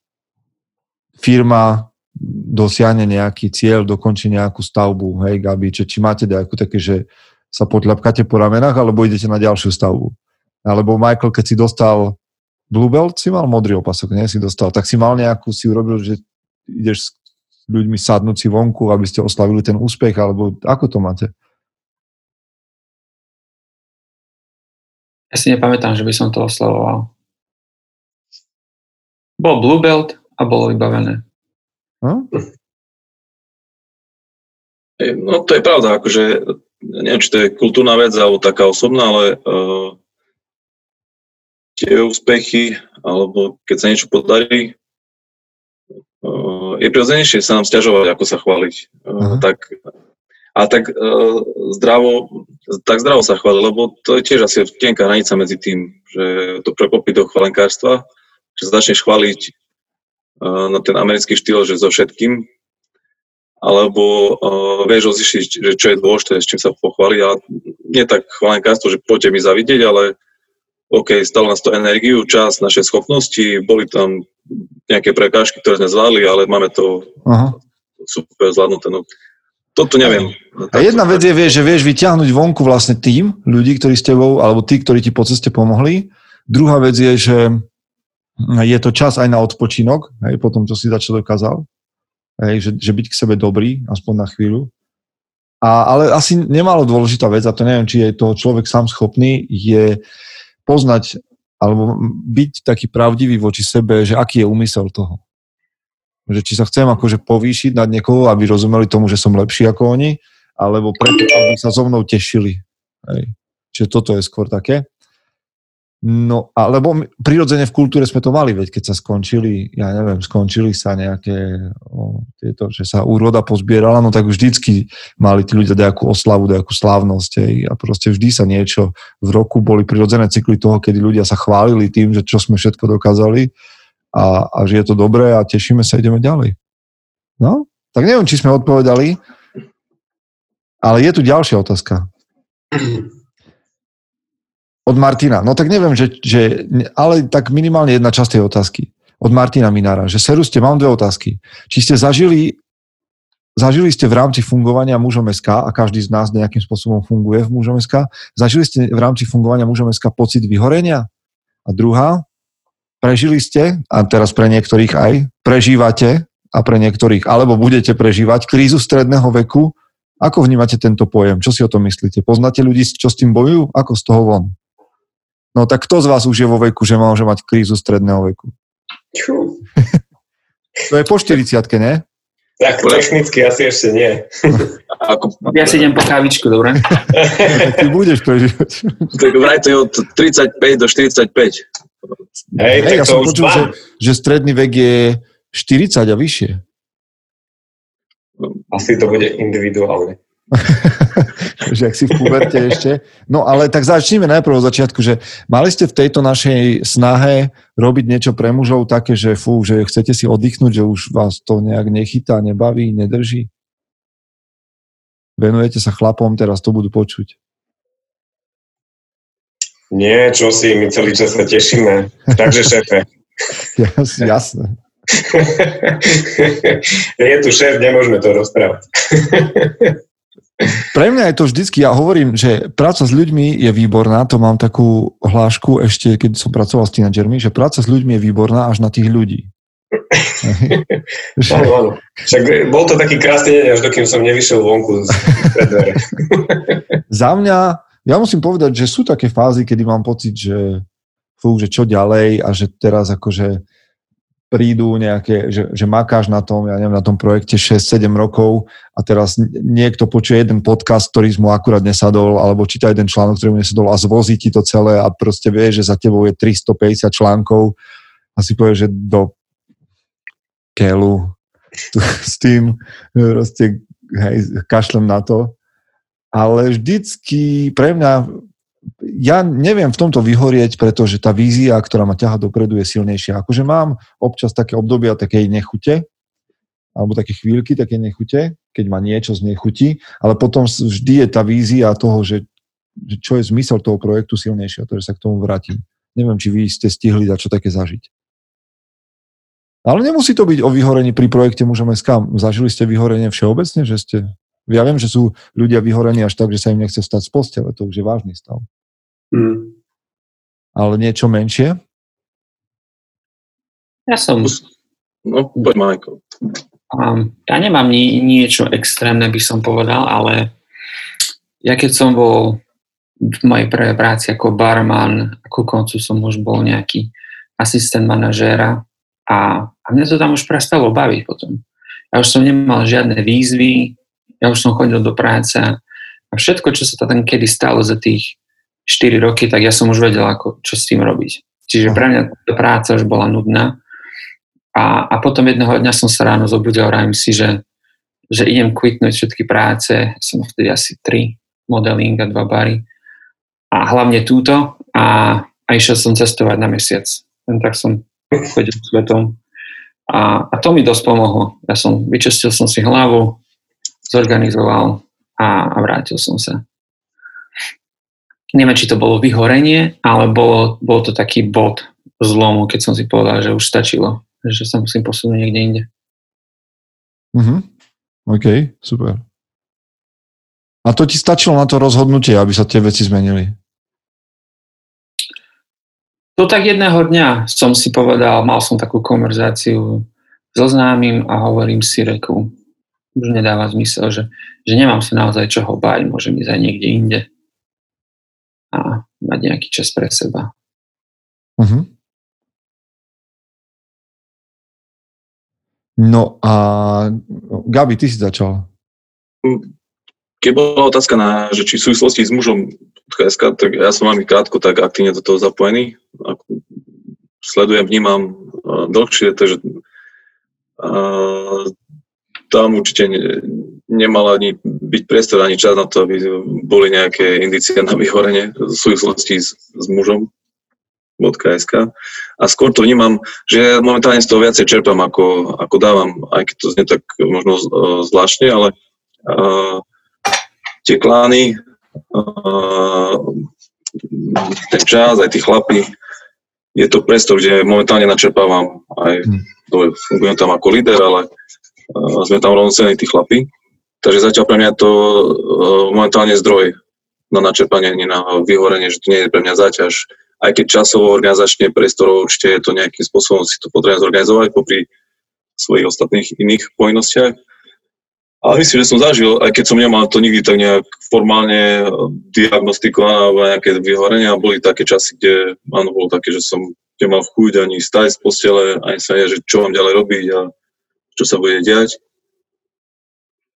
firma dosiahne nejaký cieľ, dokončí nejakú stavbu, hej Gabi, či, či máte nejakú také, že sa potľapkáte po ramenách, alebo idete na ďalšiu stavbu. Alebo Michael, keď si dostal Blue Belt, si mal modrý opasok, nie? Si dostal, tak si mal nejakú, si urobil, že ideš s ľuďmi sadnúť si vonku, aby ste oslavili ten úspech, alebo ako to máte? Ja si nepamätám, že by som to oslavoval. Bol Blue Belt a bolo vybavené. Hm? No to je pravda, akože neviem, či to je kultúrna vec alebo taká osobná, ale uh, tie úspechy, alebo keď sa niečo podarí, uh, je prirodzenejšie sa nám sťažovať, ako sa chváliť. Uh, tak, a tak, uh, zdravo, tak zdravo sa chváliť, lebo to je tiež asi tenká hranica medzi tým, že to prekopí do chválenkárstva, že sa začneš chváliť uh, na ten americký štýl, že so všetkým, alebo uh, vieš ozišiť, čo je dôležité, s čím sa pochváliť. A nie tak chválenkárstvo, že poďte mi zavidieť, ale OK, stalo nás to energiu, čas, naše schopnosti, boli tam nejaké prekážky, ktoré sme zvládli, ale máme to Aha. super zvládnuté. No, toto neviem. A jedna vec je, vieš, že vieš vyťahnuť vonku vlastne tým ľudí, ktorí s tebou, alebo tí, ktorí ti po ceste pomohli. Druhá vec je, že je to čas aj na odpočinok, aj potom, čo si začal dokázal. Hej, že, že byť k sebe dobrý, aspoň na chvíľu. A, ale asi nemalo dôležitá vec, a to neviem, či je to človek sám schopný, je poznať, alebo byť taký pravdivý voči sebe, že aký je úmysel toho. Že či sa chcem akože povýšiť nad niekoho, aby rozumeli tomu, že som lepší ako oni, alebo preto, aby sa so mnou tešili. Hej. Čiže toto je skôr také. No, alebo prirodzene v kultúre sme to mali, veď keď sa skončili, ja neviem, skončili sa nejaké, o, tieto, že sa úroda pozbierala, no tak vždycky mali tí ľudia nejakú oslavu, nejakú slávnosť, hej, a proste vždy sa niečo v roku, boli prirodzené cykly toho, kedy ľudia sa chválili tým, že čo sme všetko dokázali a, a že je to dobré a tešíme sa, ideme ďalej. No, tak neviem, či sme odpovedali, ale je tu ďalšia otázka. Od Martina. No tak neviem, že, že, ale tak minimálne jedna časť tej otázky. Od Martina Minára. Že seru ste, mám dve otázky. Či ste zažili, zažili ste v rámci fungovania Mužom es ká, a každý z nás nejakým spôsobom funguje v Mužom es ká, zažili ste v rámci fungovania Mužom es ká pocit vyhorenia? A druhá, prežili ste, a teraz pre niektorých aj, prežívate, a pre niektorých, alebo budete prežívať krízu stredného veku. Ako vnímate tento pojem? Čo si o tom myslíte? Poznáte ľudí, čo s tým bojujú? Ako z toho von? No tak kto z vás už je vo veku, že môže mať krízu stredného veku? Čú. To je po štyridsiatke, nie? Tak technicky asi ešte nie. Ako... Ja si idem po kávičku, dobre? Tak ty budeš prežívať. Tak vraj to je od tridsaťpäť do štyridsaťpäť. Hej, hey, ja som počul, že, že stredný vek je štyridsať a vyššie. Asi to bude individuálne. Že ak si v puberte ešte. No ale tak začneme najprv od začiatku, že mali ste v tejto našej snahe robiť niečo pre mužov také, že fú, že chcete si oddychnúť, že už vás to nejak nechytá, nebaví, nedrží? Venujete sa chlapom, teraz to budú počuť. Nie, čo si, my celý čas sa tešíme. Takže šéfe. Jas, jasné. Je tu šéf, nemôžeme to rozprávať. Pre mňa je to vždycky, ja hovorím, že práca s ľuďmi je výborná, to mám takú hlášku ešte, keď som pracoval s tínadžermi, že práca s ľuďmi je výborná až na tých ľudí. Áno, áno. Však bol to taký krásny deň, až dokým som nevyšiel vonku z dvere. Za mňa, ja musím povedať, že sú také fázy, kedy mám pocit, že, fú, že čo ďalej a že teraz akože prídu nejaké, že, že makáš na tom, ja neviem, na tom projekte šesť sedem rokov a teraz niekto počuje jeden podcast, ktorý mu akurát nesadol, alebo číta jeden článok, ktorý mu nesadol a zvozí ti to celé a proste vieš, že za tebou je tristopäťdesiat článkov a si povieš, že do keľu s tým proste, hej, kašlem na to. Ale vždycky pre mňa, ja neviem v tomto vyhorieť, pretože tá vízia, ktorá ma ťaha dopredu, je silnejšia. Akože mám občas také obdobia takej nechute, alebo také chvíľky také nechute, keď ma niečo znechutí, ale potom vždy je tá vízia toho, že, že čo je zmysel toho projektu silnejšia, to, že sa k tomu vrátim. Neviem, či vy ste stihli za čo také zažiť. Ale nemusí to byť o vyhorení pri projekte Mužom es ká. Zažili ste vyhorenie všeobecne, že ste... Ja viem, že sú ľudia vyhorení až tak, že sa im nechce vstať z postele, to už je vážny stav. Mm. Ale niečo menšie? Ja som... No, poď, Majko. Ja nemám ni- niečo extrémne, by som povedal, ale ja keď som bol v mojej prvej práci ako barman, ku koncu som už bol nejaký asistent manažéra a, a mňa to tam už prestalo baviť potom. Ja už som nemal žiadne výzvy, ja už som chodil do práce a všetko, čo sa tam kedy stalo za tých štyri roky, tak ja som už vedel, ako, čo s tým robiť. Čiže pre mňa tá práca už bola nudná. A, a potom jedného dňa som sa ráno zobudil, rájim si, že, že idem kvitnúť všetky práce. Som vtedy asi tri, modeling a dva bary. A hlavne túto. A, a išiel som cestovať na mesiac. Len tak som chodil svetom. A, a to mi dosť pomohlo. Ja som, vyčistil som si hlavu, zorganizoval a, a vrátil som sa. Neviem, či to bolo vyhorenie, ale bolo, bolo to taký bod zlomu, keď som si povedal, že už stačilo, že sa musím posunúť niekde inde. Uh-huh. OK, super. A to ti stačilo na to rozhodnutie, aby sa tie veci zmenili? To tak jedného dňa som si povedal, mal som takú konverzáciu so známym a hovorím si, reku, už nedáva zmysel, že, že nemám sa naozaj čoho báť, môžem ísť aj niekde inde a mať nejaký čas pre seba. Uh-huh. No a Gabi, ty si začal. Keď bola otázka na, že či v súvislosti s mužom .sk, tak ja som veľmi krátko tak aktívne do toho zapojený. Sledujem, vnímam dlhšie, takže tam určite nemala ani byť priestor, ani čas na to, aby boli nejaké indície na vyhorenie v súvislosti s, s mužom .sk. A skôr to vnímam, že momentálne z toho viacej čerpám, ako, ako dávam, aj keď to znie tak možno zvláštne, ale uh, tie klány, uh, ten čas, aj tí chlapi, je to priestor, kde momentálne načerpávam aj, dobre, fungujem tam ako líder, ale uh, sme tam rovnocenní tí chlapi. Takže zatiaľ pre mňa to momentálne zdroj na načerpanie, nie na vyhorenie, že to nie je pre mňa záťaž. Aj keď časovo, organizačne, priestorov, určite je to nejakým spôsobom, si to potrebujem zorganizovať popri svojich ostatných iných povinnostiach. Ale myslím, že som zažil, aj keď som nemal to nikdy tak nejak formálne diagnostikované alebo nejaké vyhorenia, boli také časy, kde, áno, bolo také, že som nemal chuť ani stáť z postele, ani sa nie, že čo mám ďalej robiť a čo sa bude diať.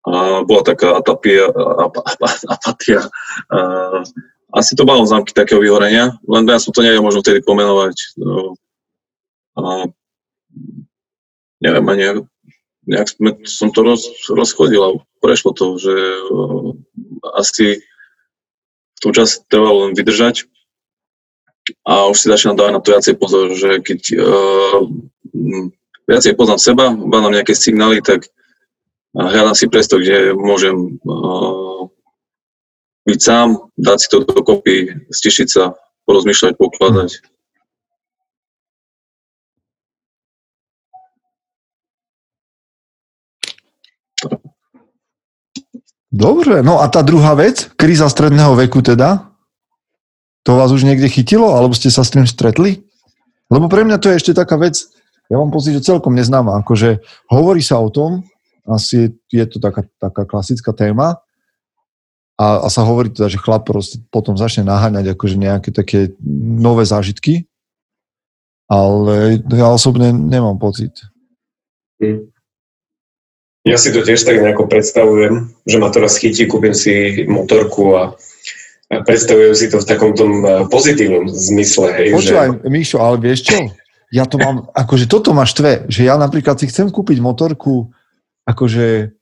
A bola taká atapia, ap, ap, apatia. A asi to malo známky takého vyhorenia, len ja som to neviem možno vtedy pomenovať. No. A neviem, a nejak, nejak som to roz, rozchodil a prešlo to, že uh, asi v tom čase trebalo len vydržať. A už si začínam dávať na to viacej pozor, že keď uh, viacej poznám seba, mám nejaké signály, tak hľadám si priestor, kde môžem uh, byť sám, dať si to dokopy, stišiť sa, porozmýšľať, pokladať. Dobre, no a tá druhá vec, kríza stredného veku teda, to vás už niekde chytilo, alebo ste sa s tým stretli? Lebo pre mňa to je ešte taká vec, ja mám pocit, že celkom neznáma, akože hovorí sa o tom, asi je to taká, taká klasická téma a, a sa hovorí teda, že chlap proste potom začne naháňať akože nejaké také nové zážitky, ale ja osobne nemám pocit. Ja si to tiež tak nejako predstavujem, že ma teraz chytí, kúpim si motorku a predstavujem si to v takomto pozitívnom zmysle. Hej, počúvaj, že... Míšo, ale vieš čo? Ja to mám, akože toto ma štve, že ja napríklad si chcem kúpiť motorku akože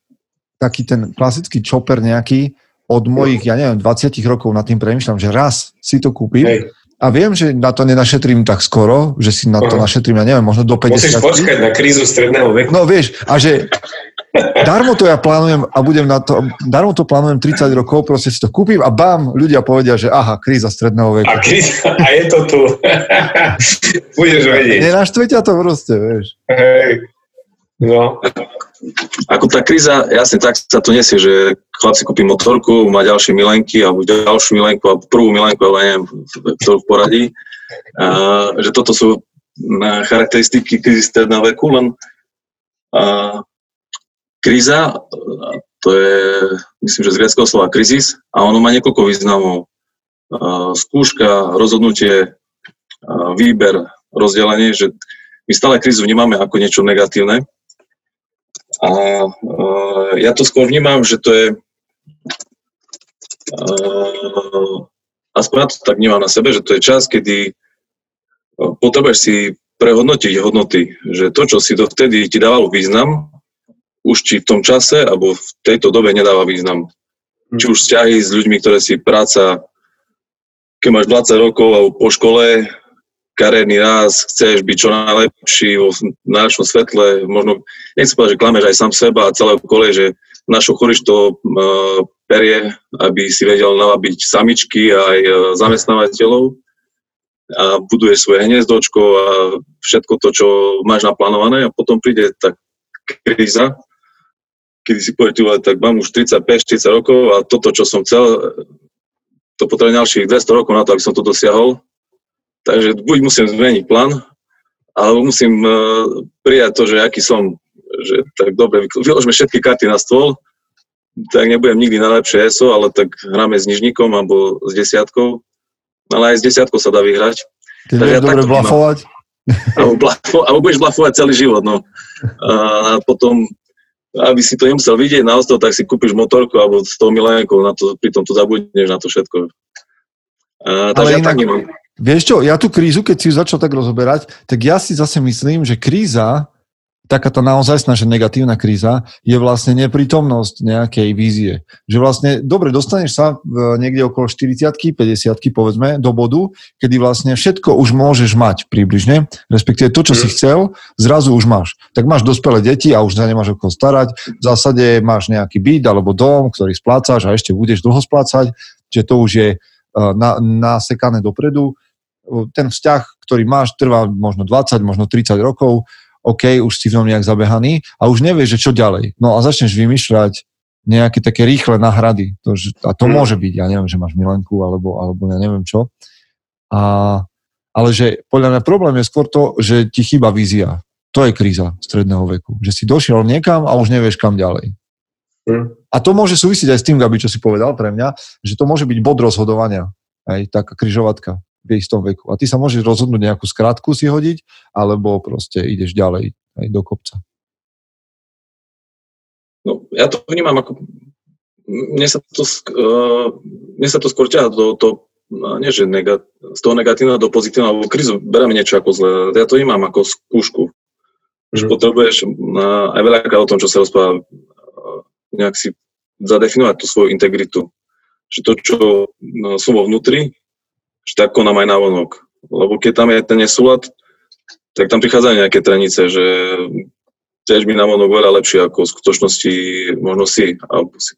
taký ten klasický chopper nejaký od mojich, ja neviem, dvadsať rokov nad tým premýšľam, že raz si to kúpim. Hej. A viem, že na to nenašetrím tak skoro, že si na to našetrím, ja neviem, možno do päťdesiatky. Musíš počkať na krízu stredného veku. No vieš, a že darmo to ja plánujem a budem na to, darmo to plánujem tridsať rokov, proste si to kúpim a bam, ľudia povedia, že aha, kríza stredného veku. A, kríza, a je to tu. Budeš vedieť. Nenaštve ťa to proste, vieš. Hej. No. Ako tá kríza, jasne tak sa to nesie, že chlap si kúpi motorku, má ďalšie milenky, alebo ďalšiu milenku, alebo prvú milenku, ale neviem, ktorú poradí. A, že toto sú na charakteristiky krízy stredného veku, len a, kríza, to je, myslím, že z gréckeho slova krízis, a ono má niekoľko významov. A, skúška, rozhodnutie, a, výber, rozdelenie, že my stále krízu vnímame ako niečo negatívne, A uh, ja to skôr vnímam, že to je, uh, aspoň to tak vnímam na sebe, že to je čas, kedy potrebuješ si prehodnotiť hodnoty, že to, čo si to vtedy ti dávalo význam, už ti v tom čase alebo v tejto dobe nedáva význam. Či už vzťahy s ľuďmi, ktoré si práca, keď máš dvadsať rokov alebo po škole, kariérny ráz, chceš byť čo najlepší vo náročnom svetle, možno, nechci povedať, že klameš aj sám seba a celé okolie, že našochoríš to uh, perie, aby si vedel navabiť samičky aj uh, zamestnávateľov a buduješ svoje hniezdočko a všetko to, čo máš naplánované a potom príde tá kríza, kedy si povie, tak mám už tridsaťpäť štyridsať rokov a toto, čo som chcel, to potrebujem ďalších dvesto rokov na to, aby som to dosiahol. Takže buď musím zmeniť plán, alebo musím uh, prijať to, že aký som, že tak dobre, vyložme všetky karty na stôl, tak nebudem nikdy najlepšie eso, ale tak hráme s nižníkom alebo s desiatkou, ale aj s desiatkou sa dá vyhrať. Ty Takže ja dobre blafovať? Alebo, blafo, alebo budeš blafovať celý život, no. A potom, aby si to nemusel vidieť na ostro, tak si kúpiš motorku alebo s tou milenkou, na to, pritom to zabudneš na to všetko. A, takže ale ja inak... tak nemám. Vieš čo, ja tú krízu, keď si ju začal tak rozoberať, tak ja si zase myslím, že kríza, taká tá naozaj naša negatívna kríza, je vlastne neprítomnosť nejakej vízie. Že vlastne, dobre, dostaneš sa niekde okolo štyridsiatky, päťdesiatky, povedzme, do bodu, kedy vlastne všetko už môžeš mať približne, respektíve to, čo si chcel, zrazu už máš. Tak máš dospelé deti a už sa nemáš o koho starať, v zásade máš nejaký byt alebo dom, ktorý splácaš a ešte budeš dlho splácať, že to už je na, nasekané dopredu. Ten vzťah, ktorý máš, trvá možno dvadsať, možno tridsať rokov, OK, už si v tom nejak zabehaný a už nevieš, že čo ďalej. No a začneš vymýšľať nejaké také rýchle náhrady. To, že, a to hmm. môže byť, ja neviem, že máš milenku alebo, alebo ja neviem čo. A, ale že podľa mňa problém je skôr to, že ti chýba vízia. To je kríza stredného veku. Že si došiel niekam a už nevieš, kam ďalej. Hmm. A to môže súvisieť aj s tým, Gabi, čo si povedal pre mňa, že to môže byť bod rozhodovania. Aj taká križovatka v istom veku. A ty sa môžeš rozhodnúť nejakú skratku si hodiť, alebo proste ideš ďalej aj do kopca. No, ja to vnímam ako... Mne sa to, uh, mne sa to skôr ťaha do toho, nie že negat, z toho negatívna do pozitívna, alebo krízu berám niečo ako zle. Ja to vnímam ako skúšku. Mm. Že potrebuješ uh, aj veľakrát o tom, čo sa rozpráva, uh, nejak si zadefinovať tú svoju integritu. Že to, čo uh, som vo vnútri, že tak konám aj navonok. Lebo keď tam je ten nesúlad, tak tam prichádzajú nejaké trenice, že tiež mi navonok veľa lepšie ako v skutočnosti možno si, alebo si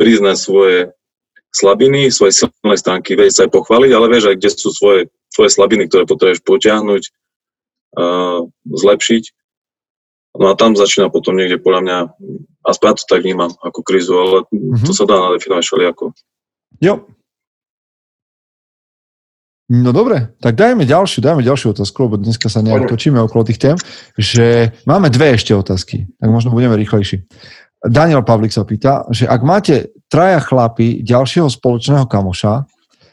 priznať svoje slabiny, svoje silné stránky, vieš sa aj pochváliť, ale vieš aj, kde sú svoje, svoje slabiny, ktoré potrebuješ potiahnuť, uh, zlepšiť. No a tam začína potom niekde, podľa mňa, aspoň to tak vnímam ako krízu, ale mm-hmm. to sa dá nadefinovať všelijako. Jo. No dobre, tak dajme ďalšiu, dajme ďalšiu otázku, lebo dneska sa nejak točíme okolo tých tém, že máme dve ešte otázky, tak možno budeme rýchlejší. Daniel Pavlik sa pýta, že ak máte traja chlapi ďalšieho spoločného kamoša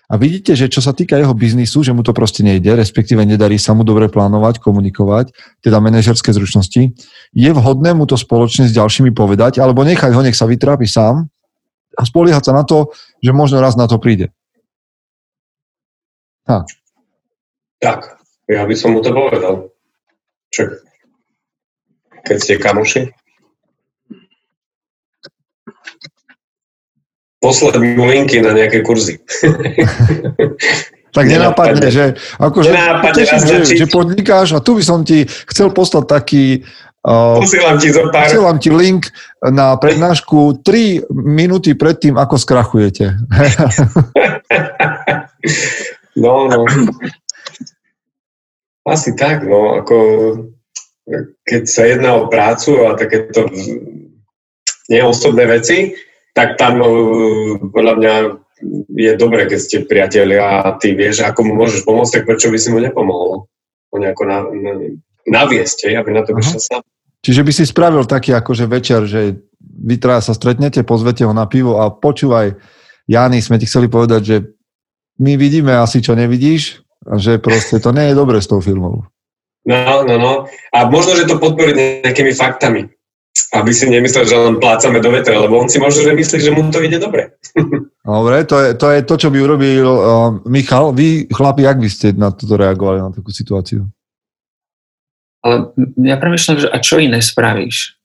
a vidíte, že čo sa týka jeho biznisu, že mu to proste nejde, respektíve nedarí sa mu dobre plánovať, komunikovať, teda manažerské zručnosti, je vhodné mu to spoločne s ďalšími povedať, alebo nechať ho, nech sa vytrápi sám a spoliehať sa na to, že možno raz na to príde. Ha. Tak, ja by som mu to povedal. Čo? Keď ste kamoši? Poslať mu linky na nejaké kurzy. Tak nenápadne, že, akože, nenápadne teším, že, že podnikáš a tu by som ti chcel poslať taký uh, posielam ti zo pár. Posielam ti link na prednášku tri minúty pred tým, ako skrachujete. No, no, asi tak, no, ako keď sa jedná o prácu a takéto neosobné veci, tak tam podľa mňa je dobre, keď ste priatelia a ty vieš, ako mu môžeš pomôcť, tak prečo by si mu nepomohol? Ho nejako na, na, naviesť, aby na to vyšiel sám. Čiže by si spravil taký akože večer, že vy traja sa stretnete, pozvete ho na pivo a počúvaj, Jani, sme ti chceli povedať, že my vidíme asi, čo nevidíš, že proste to nie je dobre s tou filmou. No, no, no. A možno, že to podporiť nejakými faktami. aby si nemyslel, že len plácame do vetra, lebo on si môže myslieť, že mu to ide dobre. Dobre, to je to, je to čo by urobil uh, Michal. Vy, chlapi, jak by ste na toto reagovali, na takú situáciu? Ale ja premyšľam, že a čo iné spravíš?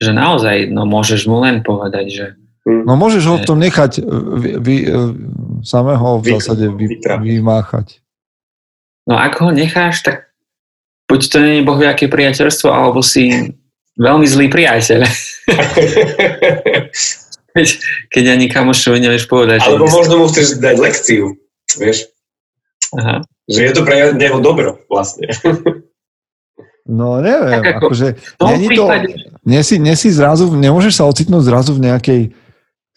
Že naozaj, no môžeš mu len povedať, že... No môžeš ho v tom nechať vy, vy, samého v zásade vy, vymáchať. No ak ho necháš, tak buď to nie je bohviaké priateľstvo, alebo si veľmi zlý priateľ. Keď, keď ani kamošovi nevieš povedať. Alebo možno mu chceš dať lekciu, vieš. Aha. Že je to pre neho dobro vlastne. No neviem, tak ako, akože není to, nesi, nesi zrazu, nemôžeš sa ocitnúť zrazu v nejakej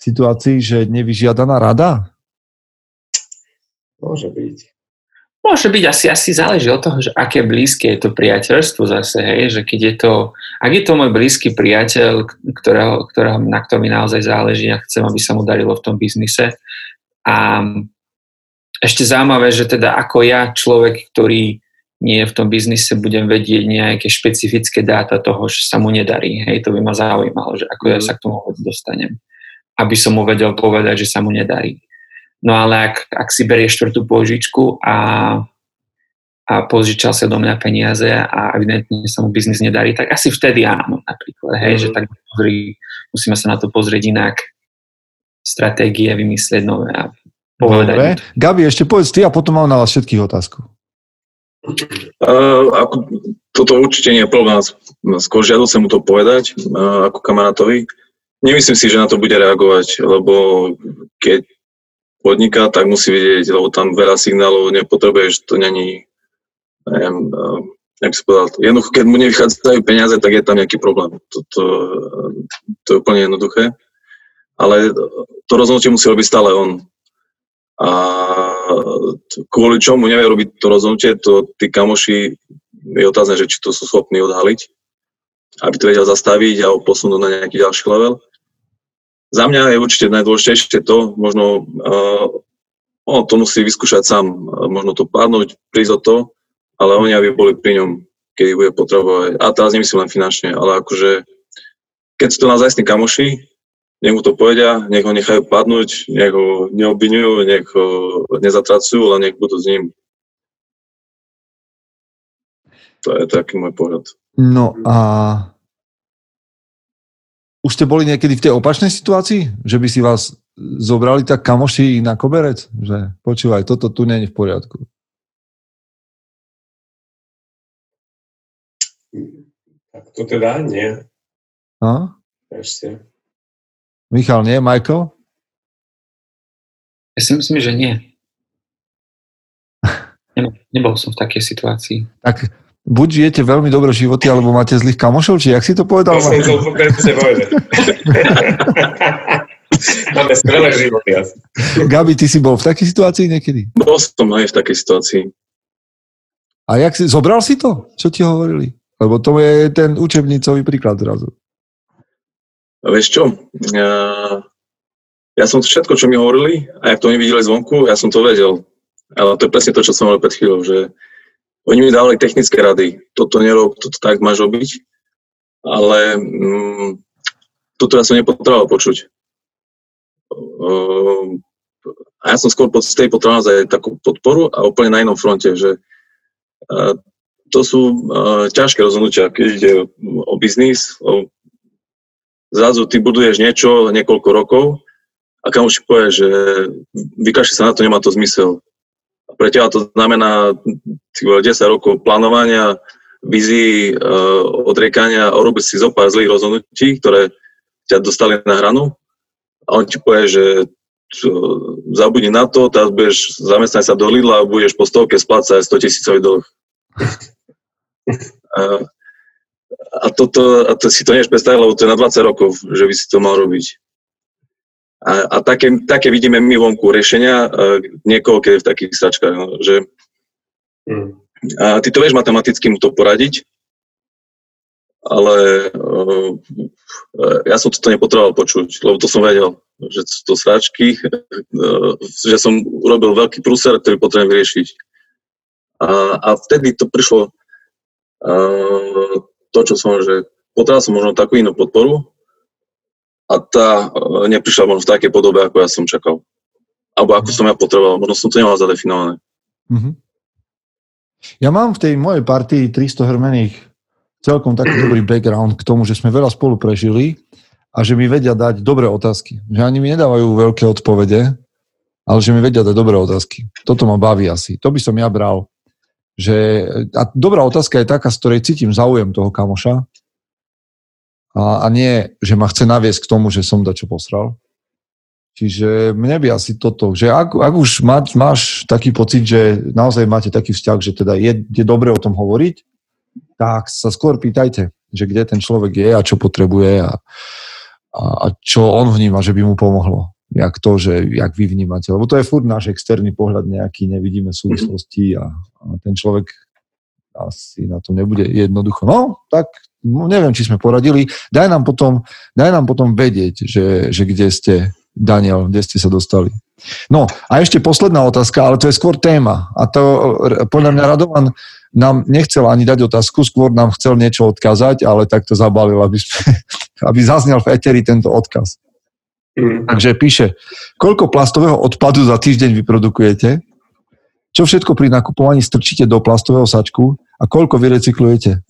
situácii, že nevyžiadaná rada? Môže byť. Môže byť, asi, asi záleží od toho, že aké blízke je to priateľstvo zase, hej, že keď je to, ak je to môj blízky priateľ, ktorého, ktorého, na ktorom mi naozaj záleží a chcem, aby sa mu darilo v tom biznise. A ešte zaujímavé, že teda ako ja, človek, ktorý nie v tom biznise, budem vedieť nejaké špecifické dáta toho, že sa mu nedarí. Hej, to by ma zaujímalo, že ako ja sa k tomu dostanem. Aby som mu vedel povedať, že sa mu nedarí. No ale ak, ak si berieš štvrtú požičku a, a požičal sa do mňa peniaze a evidentne sa mu biznis nedarí, tak asi vtedy áno, napríklad. Hej, mm. že tak pozri, musíme sa na to pozrieť inak, stratégie vymyslieť nové a povedať. Dobre. Gabi, ešte povedz ty a potom mám na vás všetkých otázku. Uh, ako, toto určite nie je problém, skôr žiaduce mu to povedať uh, ako kamarátovi. Nemyslím si, že na to bude reagovať, lebo keď podniká, tak musí vidieť, lebo tam veľa signálov nepotrebuješ, to není, neviem, uh, jak si povedal, jednoducho, keď mu nevychádzajú peniaze, tak je tam nejaký problém. Toto, uh, to je úplne jednoduché, ale to rozhodnutie musí robiť stále on. A kvôli čomu nevie robiť to rozhodnutie, to tí kamoši je otázne, že či to sú schopní odhaliť, aby to vedel zastaviť a posunúť na nejaký ďalší level. Za mňa je určite najdôležitejšie to, možno uh, on to musí vyskúšať sám, možno to padnúť, prísť o to, ale oni aby boli pri ňom, keď ich bude potrebovať. A teraz nemyslím len finančne, ale akože keď sú to naozajstní kamoši, nech mu to povedia, nech ho nechajú padnúť, nech ho neobvinujú, nech ho nezatracujú, ale nech budú s ním. To je taký môj pohľad. No a už ste boli niekedy v tej opačnej situácii? Že by si vás zobrali tak kamoši na koberec? Že počúvaj, toto tu nie je v poriadku. Tak to teda nie. A? Ešte. Michal, nie? Michael? Ja si myslím, že nie. Nebol som v takej situácii. Tak buď žijete veľmi dobré životy, alebo máte zlých kamošov, či jak si to povedal? To som to povedal. Máme skvelé životy. Gabi, ty si bol v takej situácii niekedy? Bol som aj v takej situácii. A jak si, zobral si to? Čo ti hovorili? Lebo to je ten učebnicový príklad zrazu. Vieš čo, ja, ja som všetko, čo mi hovorili, aj ak to oni videli zvonku, ja som to vedel. Ale to je presne to, čo som mal pred chvíľou, že oni mi dávali technické rady. Toto nerob, toto tak máš robiť. Ale mm, toto ja som nepotreboval počuť. Uh, a ja som skôr pod tej potreboval za takú podporu a úplne na inom fronte, že uh, to sú uh, ťažké rozhodnutia, keď ide o biznis, o zrazu ty buduješ niečo niekoľko rokov a kamoš ti povie, že vykašli sa na to, nemá to zmysel. A pre teba to znamená desať rokov plánovania, vízií, odriekania a robiť si zopár zlých rozhodnutí, ktoré ťa dostali na hranu. A on ti povie, že zabudni na to, teraz budeš zamestnať sa do Lidla a budeš po stovke splácať stotisícový dlh. A, toto, a to si to než predstaviť, lebo to je na dvadsať rokov, že by si to mal robiť. A, a také, také vidíme my vonku riešenia, niekoho, keď je v takých sračkách, no, že a ty to vieš matematicky mu to poradiť, ale uh, ja som toto nepotreboval počuť, lebo to som vedel, že sú to sračky, uh, že som urobil veľký prúser, ktorý potrebujem vyriešiť. A, a vtedy to prišlo uh, to, čo som, že potreboval som možno takú inú podporu a tá neprišla možno v takej podobe, ako ja som čakal. Alebo ako som ja potreboval, možno som to nemal zadefinované. Mm-hmm. Ja mám v tej mojej partii tristo hermených celkom taký dobrý background k tomu, že sme veľa spolu prežili a že mi vedia dať dobré otázky. Že ani mi nedávajú veľké odpovede, ale že mi vedia dať dobré otázky. Toto ma baví asi. To by som ja bral. Že, a dobrá otázka je taká, z ktorej cítim záujem toho kamoša a, a nie, že ma chce naviesť k tomu, že som dačo posral. Čiže mne by asi toto, že ak, ak už má, máš taký pocit, že naozaj máte taký vzťah, že teda je, je dobre o tom hovoriť, tak sa skôr pýtajte, že kde ten človek je a čo potrebuje a, a, a čo on vníma, že by mu pomohlo. Jak to, že jak vy vnímate. Lebo to je furt náš externý pohľad nejaký, nevidíme súvislosti a, a ten človek asi na to nebude jednoducho. No, tak neviem, či sme poradili. Daj nám potom, daj nám potom vedieť, že, že kde ste... Daniel, kde ste sa dostali. No a ešte posledná otázka, ale to je skôr téma. A to podľa mňa Radovan nám nechcel ani dať otázku, skôr nám chcel niečo odkázať, ale tak to zabalil, aby, aby zaznel v eteri tento odkaz. Mm. Takže píše, koľko plastového odpadu za týždeň vyprodukujete? Čo všetko pri nakupovaní strčíte do plastového sačku? A koľko vy recyklujete?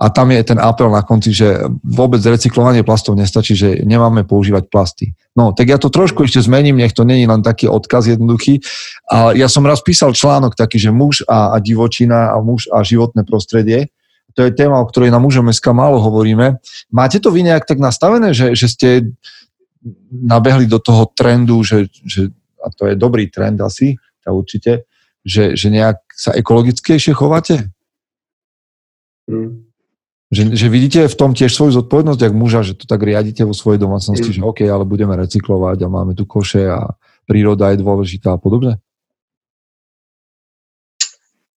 A tam je ten apel na konci, že vôbec recyklovanie plastov nestačí, že nemáme používať plasty. No, tak ja to trošku ešte zmením, nech to nie je len taký odkaz jednoduchý. A ja som raz písal článok taký, že muž a, a divočina a muž a životné prostredie. To je téma, o ktorej na Mužom dneska málo hovoríme. Máte to vy nejak tak nastavené, že, že ste nabehli do toho trendu, že, že, a to je dobrý trend asi, tá určite, že, že nejak sa ekologickejšie chováte? Hmm. Že, že vidíte v tom tiež svoju zodpovednosť, jak muža, že to tak riadite vo svojej domácnosti, mm. že OK, ale budeme recyklovať a máme tu koše a príroda je dôležitá a podobne?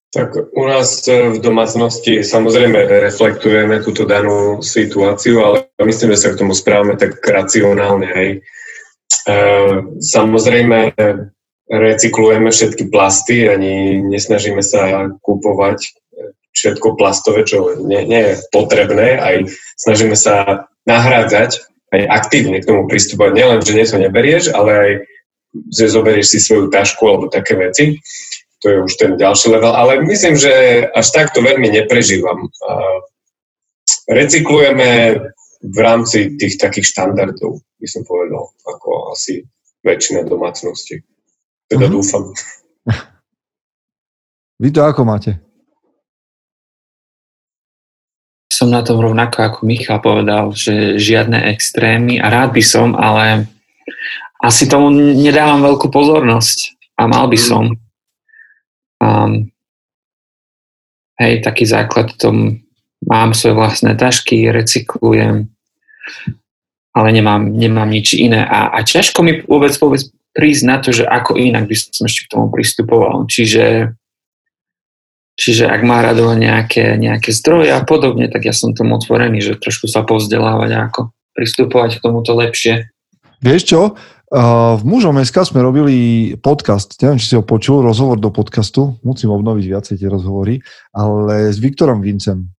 Tak u nás v domácnosti samozrejme reflektujeme túto danú situáciu, ale myslím, že sa k tomu správame tak racionálne. Hej. E, samozrejme recyklujeme všetky plasty, ani nesnažíme sa kupovať všetko plastové, čo nie, nie je potrebné, aj snažíme sa nahrádzať, aj aktívne k tomu pristupovať. Nielen, že niečo neberieš, ale aj, že zoberieš si svoju tašku alebo také veci. To je už ten ďalší level, ale myslím, že až takto veľmi neprežívam. Recyklujeme v rámci tých takých štandardov, by som povedal, ako asi väčšina domácnosti. Teda mm-hmm. dúfam. Vy to ako máte? Som na tom rovnako, ako Michal povedal, že žiadne extrémy a rád by som, ale asi tomu nedávam veľkú pozornosť a mal by som. Um, hej, taký základ v tom, mám svoje vlastné tašky, recyklujem, ale nemám, nemám nič iné a, a ťažko mi vôbec, vôbec prísť na to, že ako inak by som ešte k tomu pristupoval. Čiže Čiže ak má rado nejaké, nejaké zdroje a podobne, tak ja som tomu otvorený, že trošku sa povzdelávať a ako pristupovať k tomuto lepšie. Vieš čo, v Mužom dneska sme robili podcast, neviem, či si ho počul, rozhovor do podcastu, musím obnoviť viacej tie rozhovory, ale s Viktorom Vincem.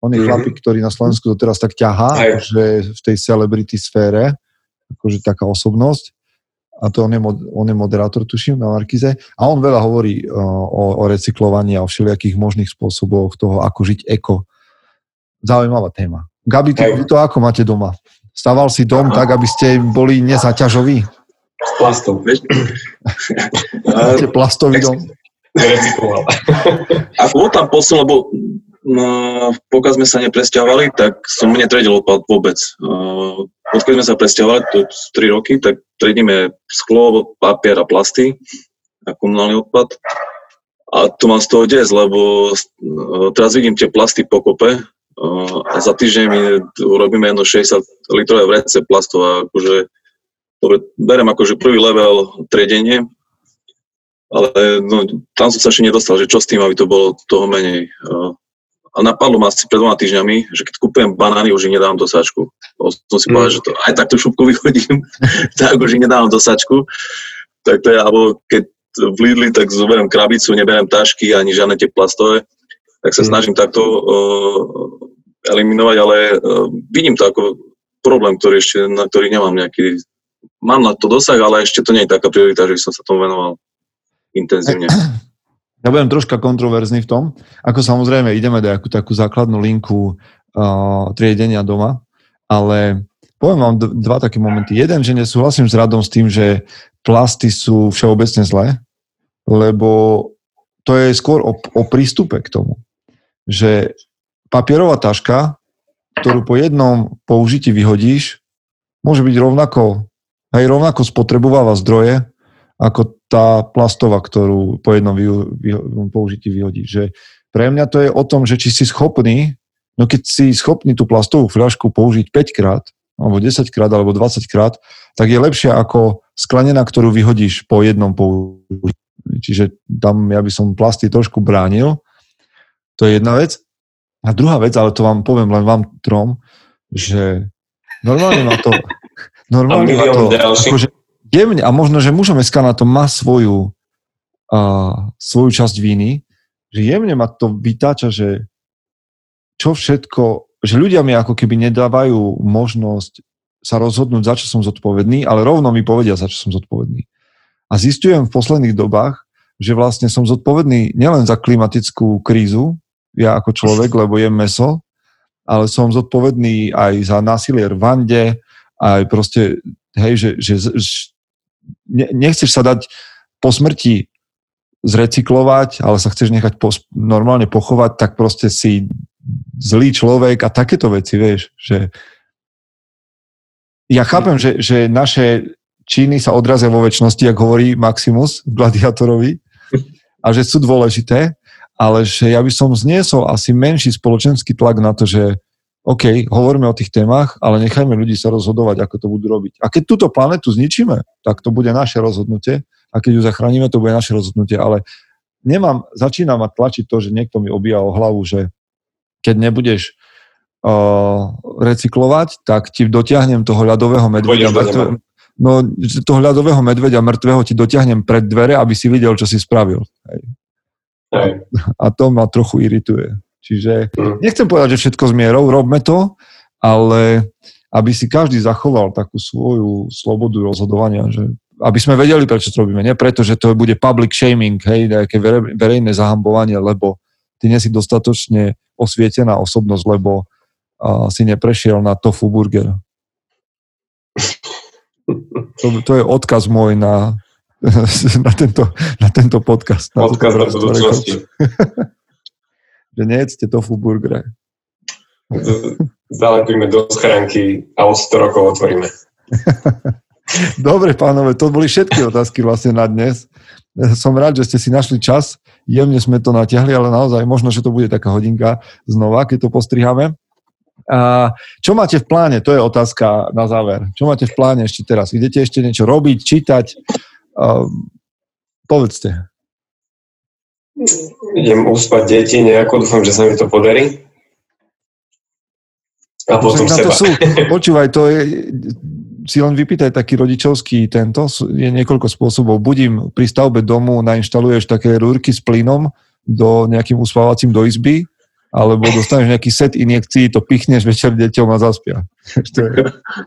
On je mm-hmm. chlapík, ktorý na Slovensku doteraz tak ťahá, že v tej celebrity sfére, akože taká osobnosť. A to on je, on je moderátor, tuším, na Markize. A on veľa hovorí uh, o, o recyklovaní a o všelijakých možných spôsoboch toho, ako žiť eko. Zaujímavá téma. Gabi, ty, vy to ako máte doma? Staval si dom Aha. tak, aby ste boli nezaťažoví? S plastom, vieš? Máte plastový dom? Nerecykloval. Ako bol tam posun, lebo no, pokiaľ sme sa nepresťahovali, tak som netredil odpad vôbec. Uh, Odkiaľ sme sa presťahovali, to tri roky, tak triedíme sklo, papier a plasty a komunálny odpad. A to mám z toho des, lebo teraz vidím tie plasty po kope a za týždeň my urobíme jedno šesťdesiat litrové vrece plastov a akože, dobre, beriem akože prvý level triedenie, ale no, tam som sa ešte nedostal, že čo s tým, aby to bolo toho menej. A napadlo ma asi pred dvoma týždňami, že keď kúpujem banány, už ich nedávam do sáčku. Som si mm. povedal, že to aj takto šupku vyhodím, tak už ich nedávam do sáčku. Tak to je, alebo keď v Lidli, tak zoberiem krabicu, neberiem tašky, ani žiadne tie plastové. Tak sa mm. snažím takto uh, eliminovať, ale vidím to ako problém, ktorý ešte, na ktorý nemám nejaký, mám na to dosah, ale ešte to nie je taká priorita, že som sa tomu venoval intenzívne. Ja budem troška kontroverzný v tom, ako samozrejme ideme dať takú základnú linku uh, triedenia doma, ale poviem vám dva také momenty. Jeden, že nesúhlasím s Radom s tým, že plasty sú všeobecne zlé, lebo to je skôr o, o prístupe k tomu. Že papierová taška, ktorú po jednom použití vyhodíš, môže byť rovnako, aj rovnako spotrebováva zdroje, ako tá plastová, ktorú po jednom vyho- vyho- použití vyhodíš. Že pre mňa to je o tom, že či si schopný, no keď si schopný tú plastovú fľašku použiť päť krát, alebo desať krát, alebo dvadsať krát, tak je lepšia ako sklenená, ktorú vyhodíš po jednom použití. Čiže tam ja by som plasty trošku bránil. To je jedna vec. A druhá vec, ale to vám poviem len vám trom, že normálne má to... Normálne má to akože jemne, a možno, že mužom es ká na to má svoju, uh, svoju časť viny, že jemne ma to vytáča, že čo všetko... že ľudia mi ako keby nedávajú možnosť sa rozhodnúť, za čo som zodpovedný, ale rovno mi povedia, za čo som zodpovedný. A zistujem v posledných dobách, že vlastne som zodpovedný nielen za klimatickú krízu, ja ako človek, lebo jem mäso, ale som zodpovedný aj za násilie v Rwande, aj proste, hej, že, že, že nechceš sa dať po smrti zrecyklovať, ale sa chceš nechať pos- normálne pochovať, tak proste si zlý človek a takéto veci, vieš, že ja chápem, že, že naše činy sa odrazia vo večnosti, jak hovorí Maximus Gladiátorovi, a že sú dôležité, ale že ja by som zniesol asi menší spoločenský tlak na to, že OK, hovoríme o tých témach, ale nechajme ľudí sa rozhodovať, ako to budú robiť. A keď túto planetu zničíme, tak to bude naše rozhodnutie, a keď ju zachránime, to bude naše rozhodnutie, ale nemám, začína ma tlačiť to, že niekto mi obíja o hlavu, že keď nebudeš uh, recyklovať, tak ti dotiahnem toho ľadového medveďa mŕtveho. No, toho ľadového medveďa mŕtveho ti dotiahnem pred dvere, aby si videl, čo si spravil. Hej. Hej. A, a to ma trochu irituje. Čiže hmm. nechcem povedať, že všetko s mierou, robme to, ale aby si každý zachoval takú svoju slobodu rozhodovania, že aby sme vedeli, prečo to robíme. Nie preto, že to bude public shaming, hej, nejaké verejné zahambovanie, lebo ty nie si dostatočne osvietená osobnosť, lebo uh, si neprešiel na tofu burger. To, to je odkaz môj na, na, tento, na tento podcast. Na odkaz na budúcnosti. Že nejedzte tofu burger. Zalepíme do schránky a od sto rokov otvoríme. Dobre, pánové, to boli všetky otázky vlastne na dnes. Som rád, že ste si našli čas. Jemne sme to natiahli, ale naozaj možno, že to bude taká hodinka znova, keď to postriháme. A čo máte v pláne? To je otázka na záver. Čo máte v pláne ešte teraz? Idete ešte niečo robiť, čítať? Um, povedzte. Idem uspať deti nejako, dúfam, že sa mi to podarí. A potom seba. To sú, počúvaj, to je... si len vypýtaj taký rodičovský tento, je niekoľko spôsobov. Budím pri stavbe domu, nainštaluješ také rúrky s plynom do nejakým uspávacím do izby, alebo dostaneš nejaký set injekcií, to pichneš večer deťom a zaspia.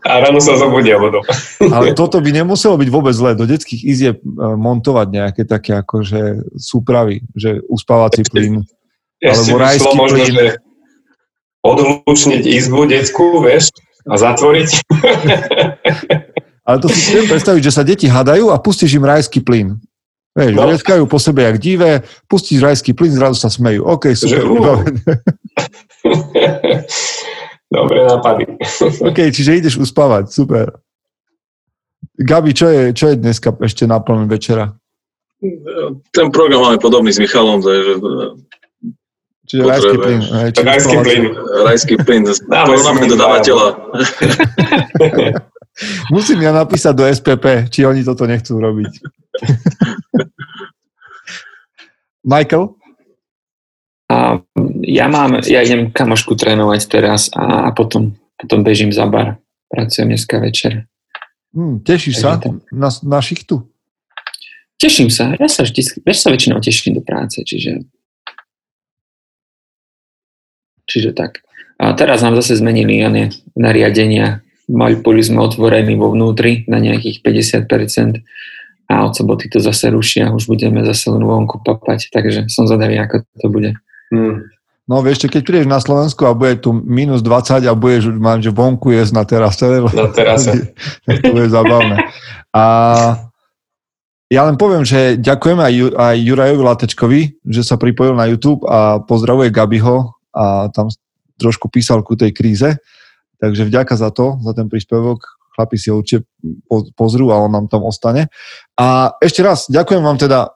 A ráno sa zobudia vodou. Ale toto by nemuselo byť vôbec zlé. Do detských izieb montovať nejaké také akože súpravy, že uspávací plyn, alebo rajský plyn. Odhlučniť izbu detskú, vieš, a zatvoriť. Ale to si chcem predstaviť, že sa deti hadajú a pustíš im rajský plyn. Vieš, no. Vrieskajú po sebe jak divé, pustíš rajský plyn, zrazu sa smejú. OK, super. Dobre nápady. OK, čiže ideš uspávať, super. Gabi, čo je, čo je dneska ešte náplň večera? Ten program máme podobný s Michalom, takže... Čiže rajský plyn. Rajský plyn. Rajský plyn. Poznáme dodávateľa. Musím ja napísať do es pé pé, či oni toto nechcú robiť. Michael? A ja mám, ja idem kamošku trénovať teraz a potom, potom bežím za bar. Pracujem dneska večer. Hmm, tešíš sa na, na šichtu? Teším sa. Ja sa, vždy, sa väčšinou teším do práce, čiže Čiže tak. A teraz nám zase zmenili ja ne, nariadenia. Mali boli sme otvorení vo vnútri na nejakých päťdesiat percent a od soboty to zase rušia. Už budeme zase len vonku papať, takže som zadavý, ako to bude. Hmm. No vieš, keď prídeš na Slovensku a bude tu minus dvadsať a budeš, mám, že vonku jesť na terase. Na terase. To bude zabavné. A ja len poviem, že ďakujem aj, Ju, aj Jurajovi Latečkovi, že sa pripojil na YouTube a pozdravuje Gabiho a tam trošku písal ku tej kríze. Takže vďaka za to, za ten príspevok. Chlapi si ho určite pozrú a on nám tam ostane. A ešte raz, ďakujem vám teda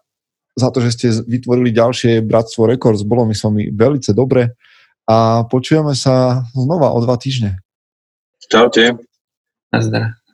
za to, že ste vytvorili ďalšie Bratstvo Rekord. Bolo mi s vami veľce dobre a počujeme sa znova o dva týždne. Čaute. Nazdar.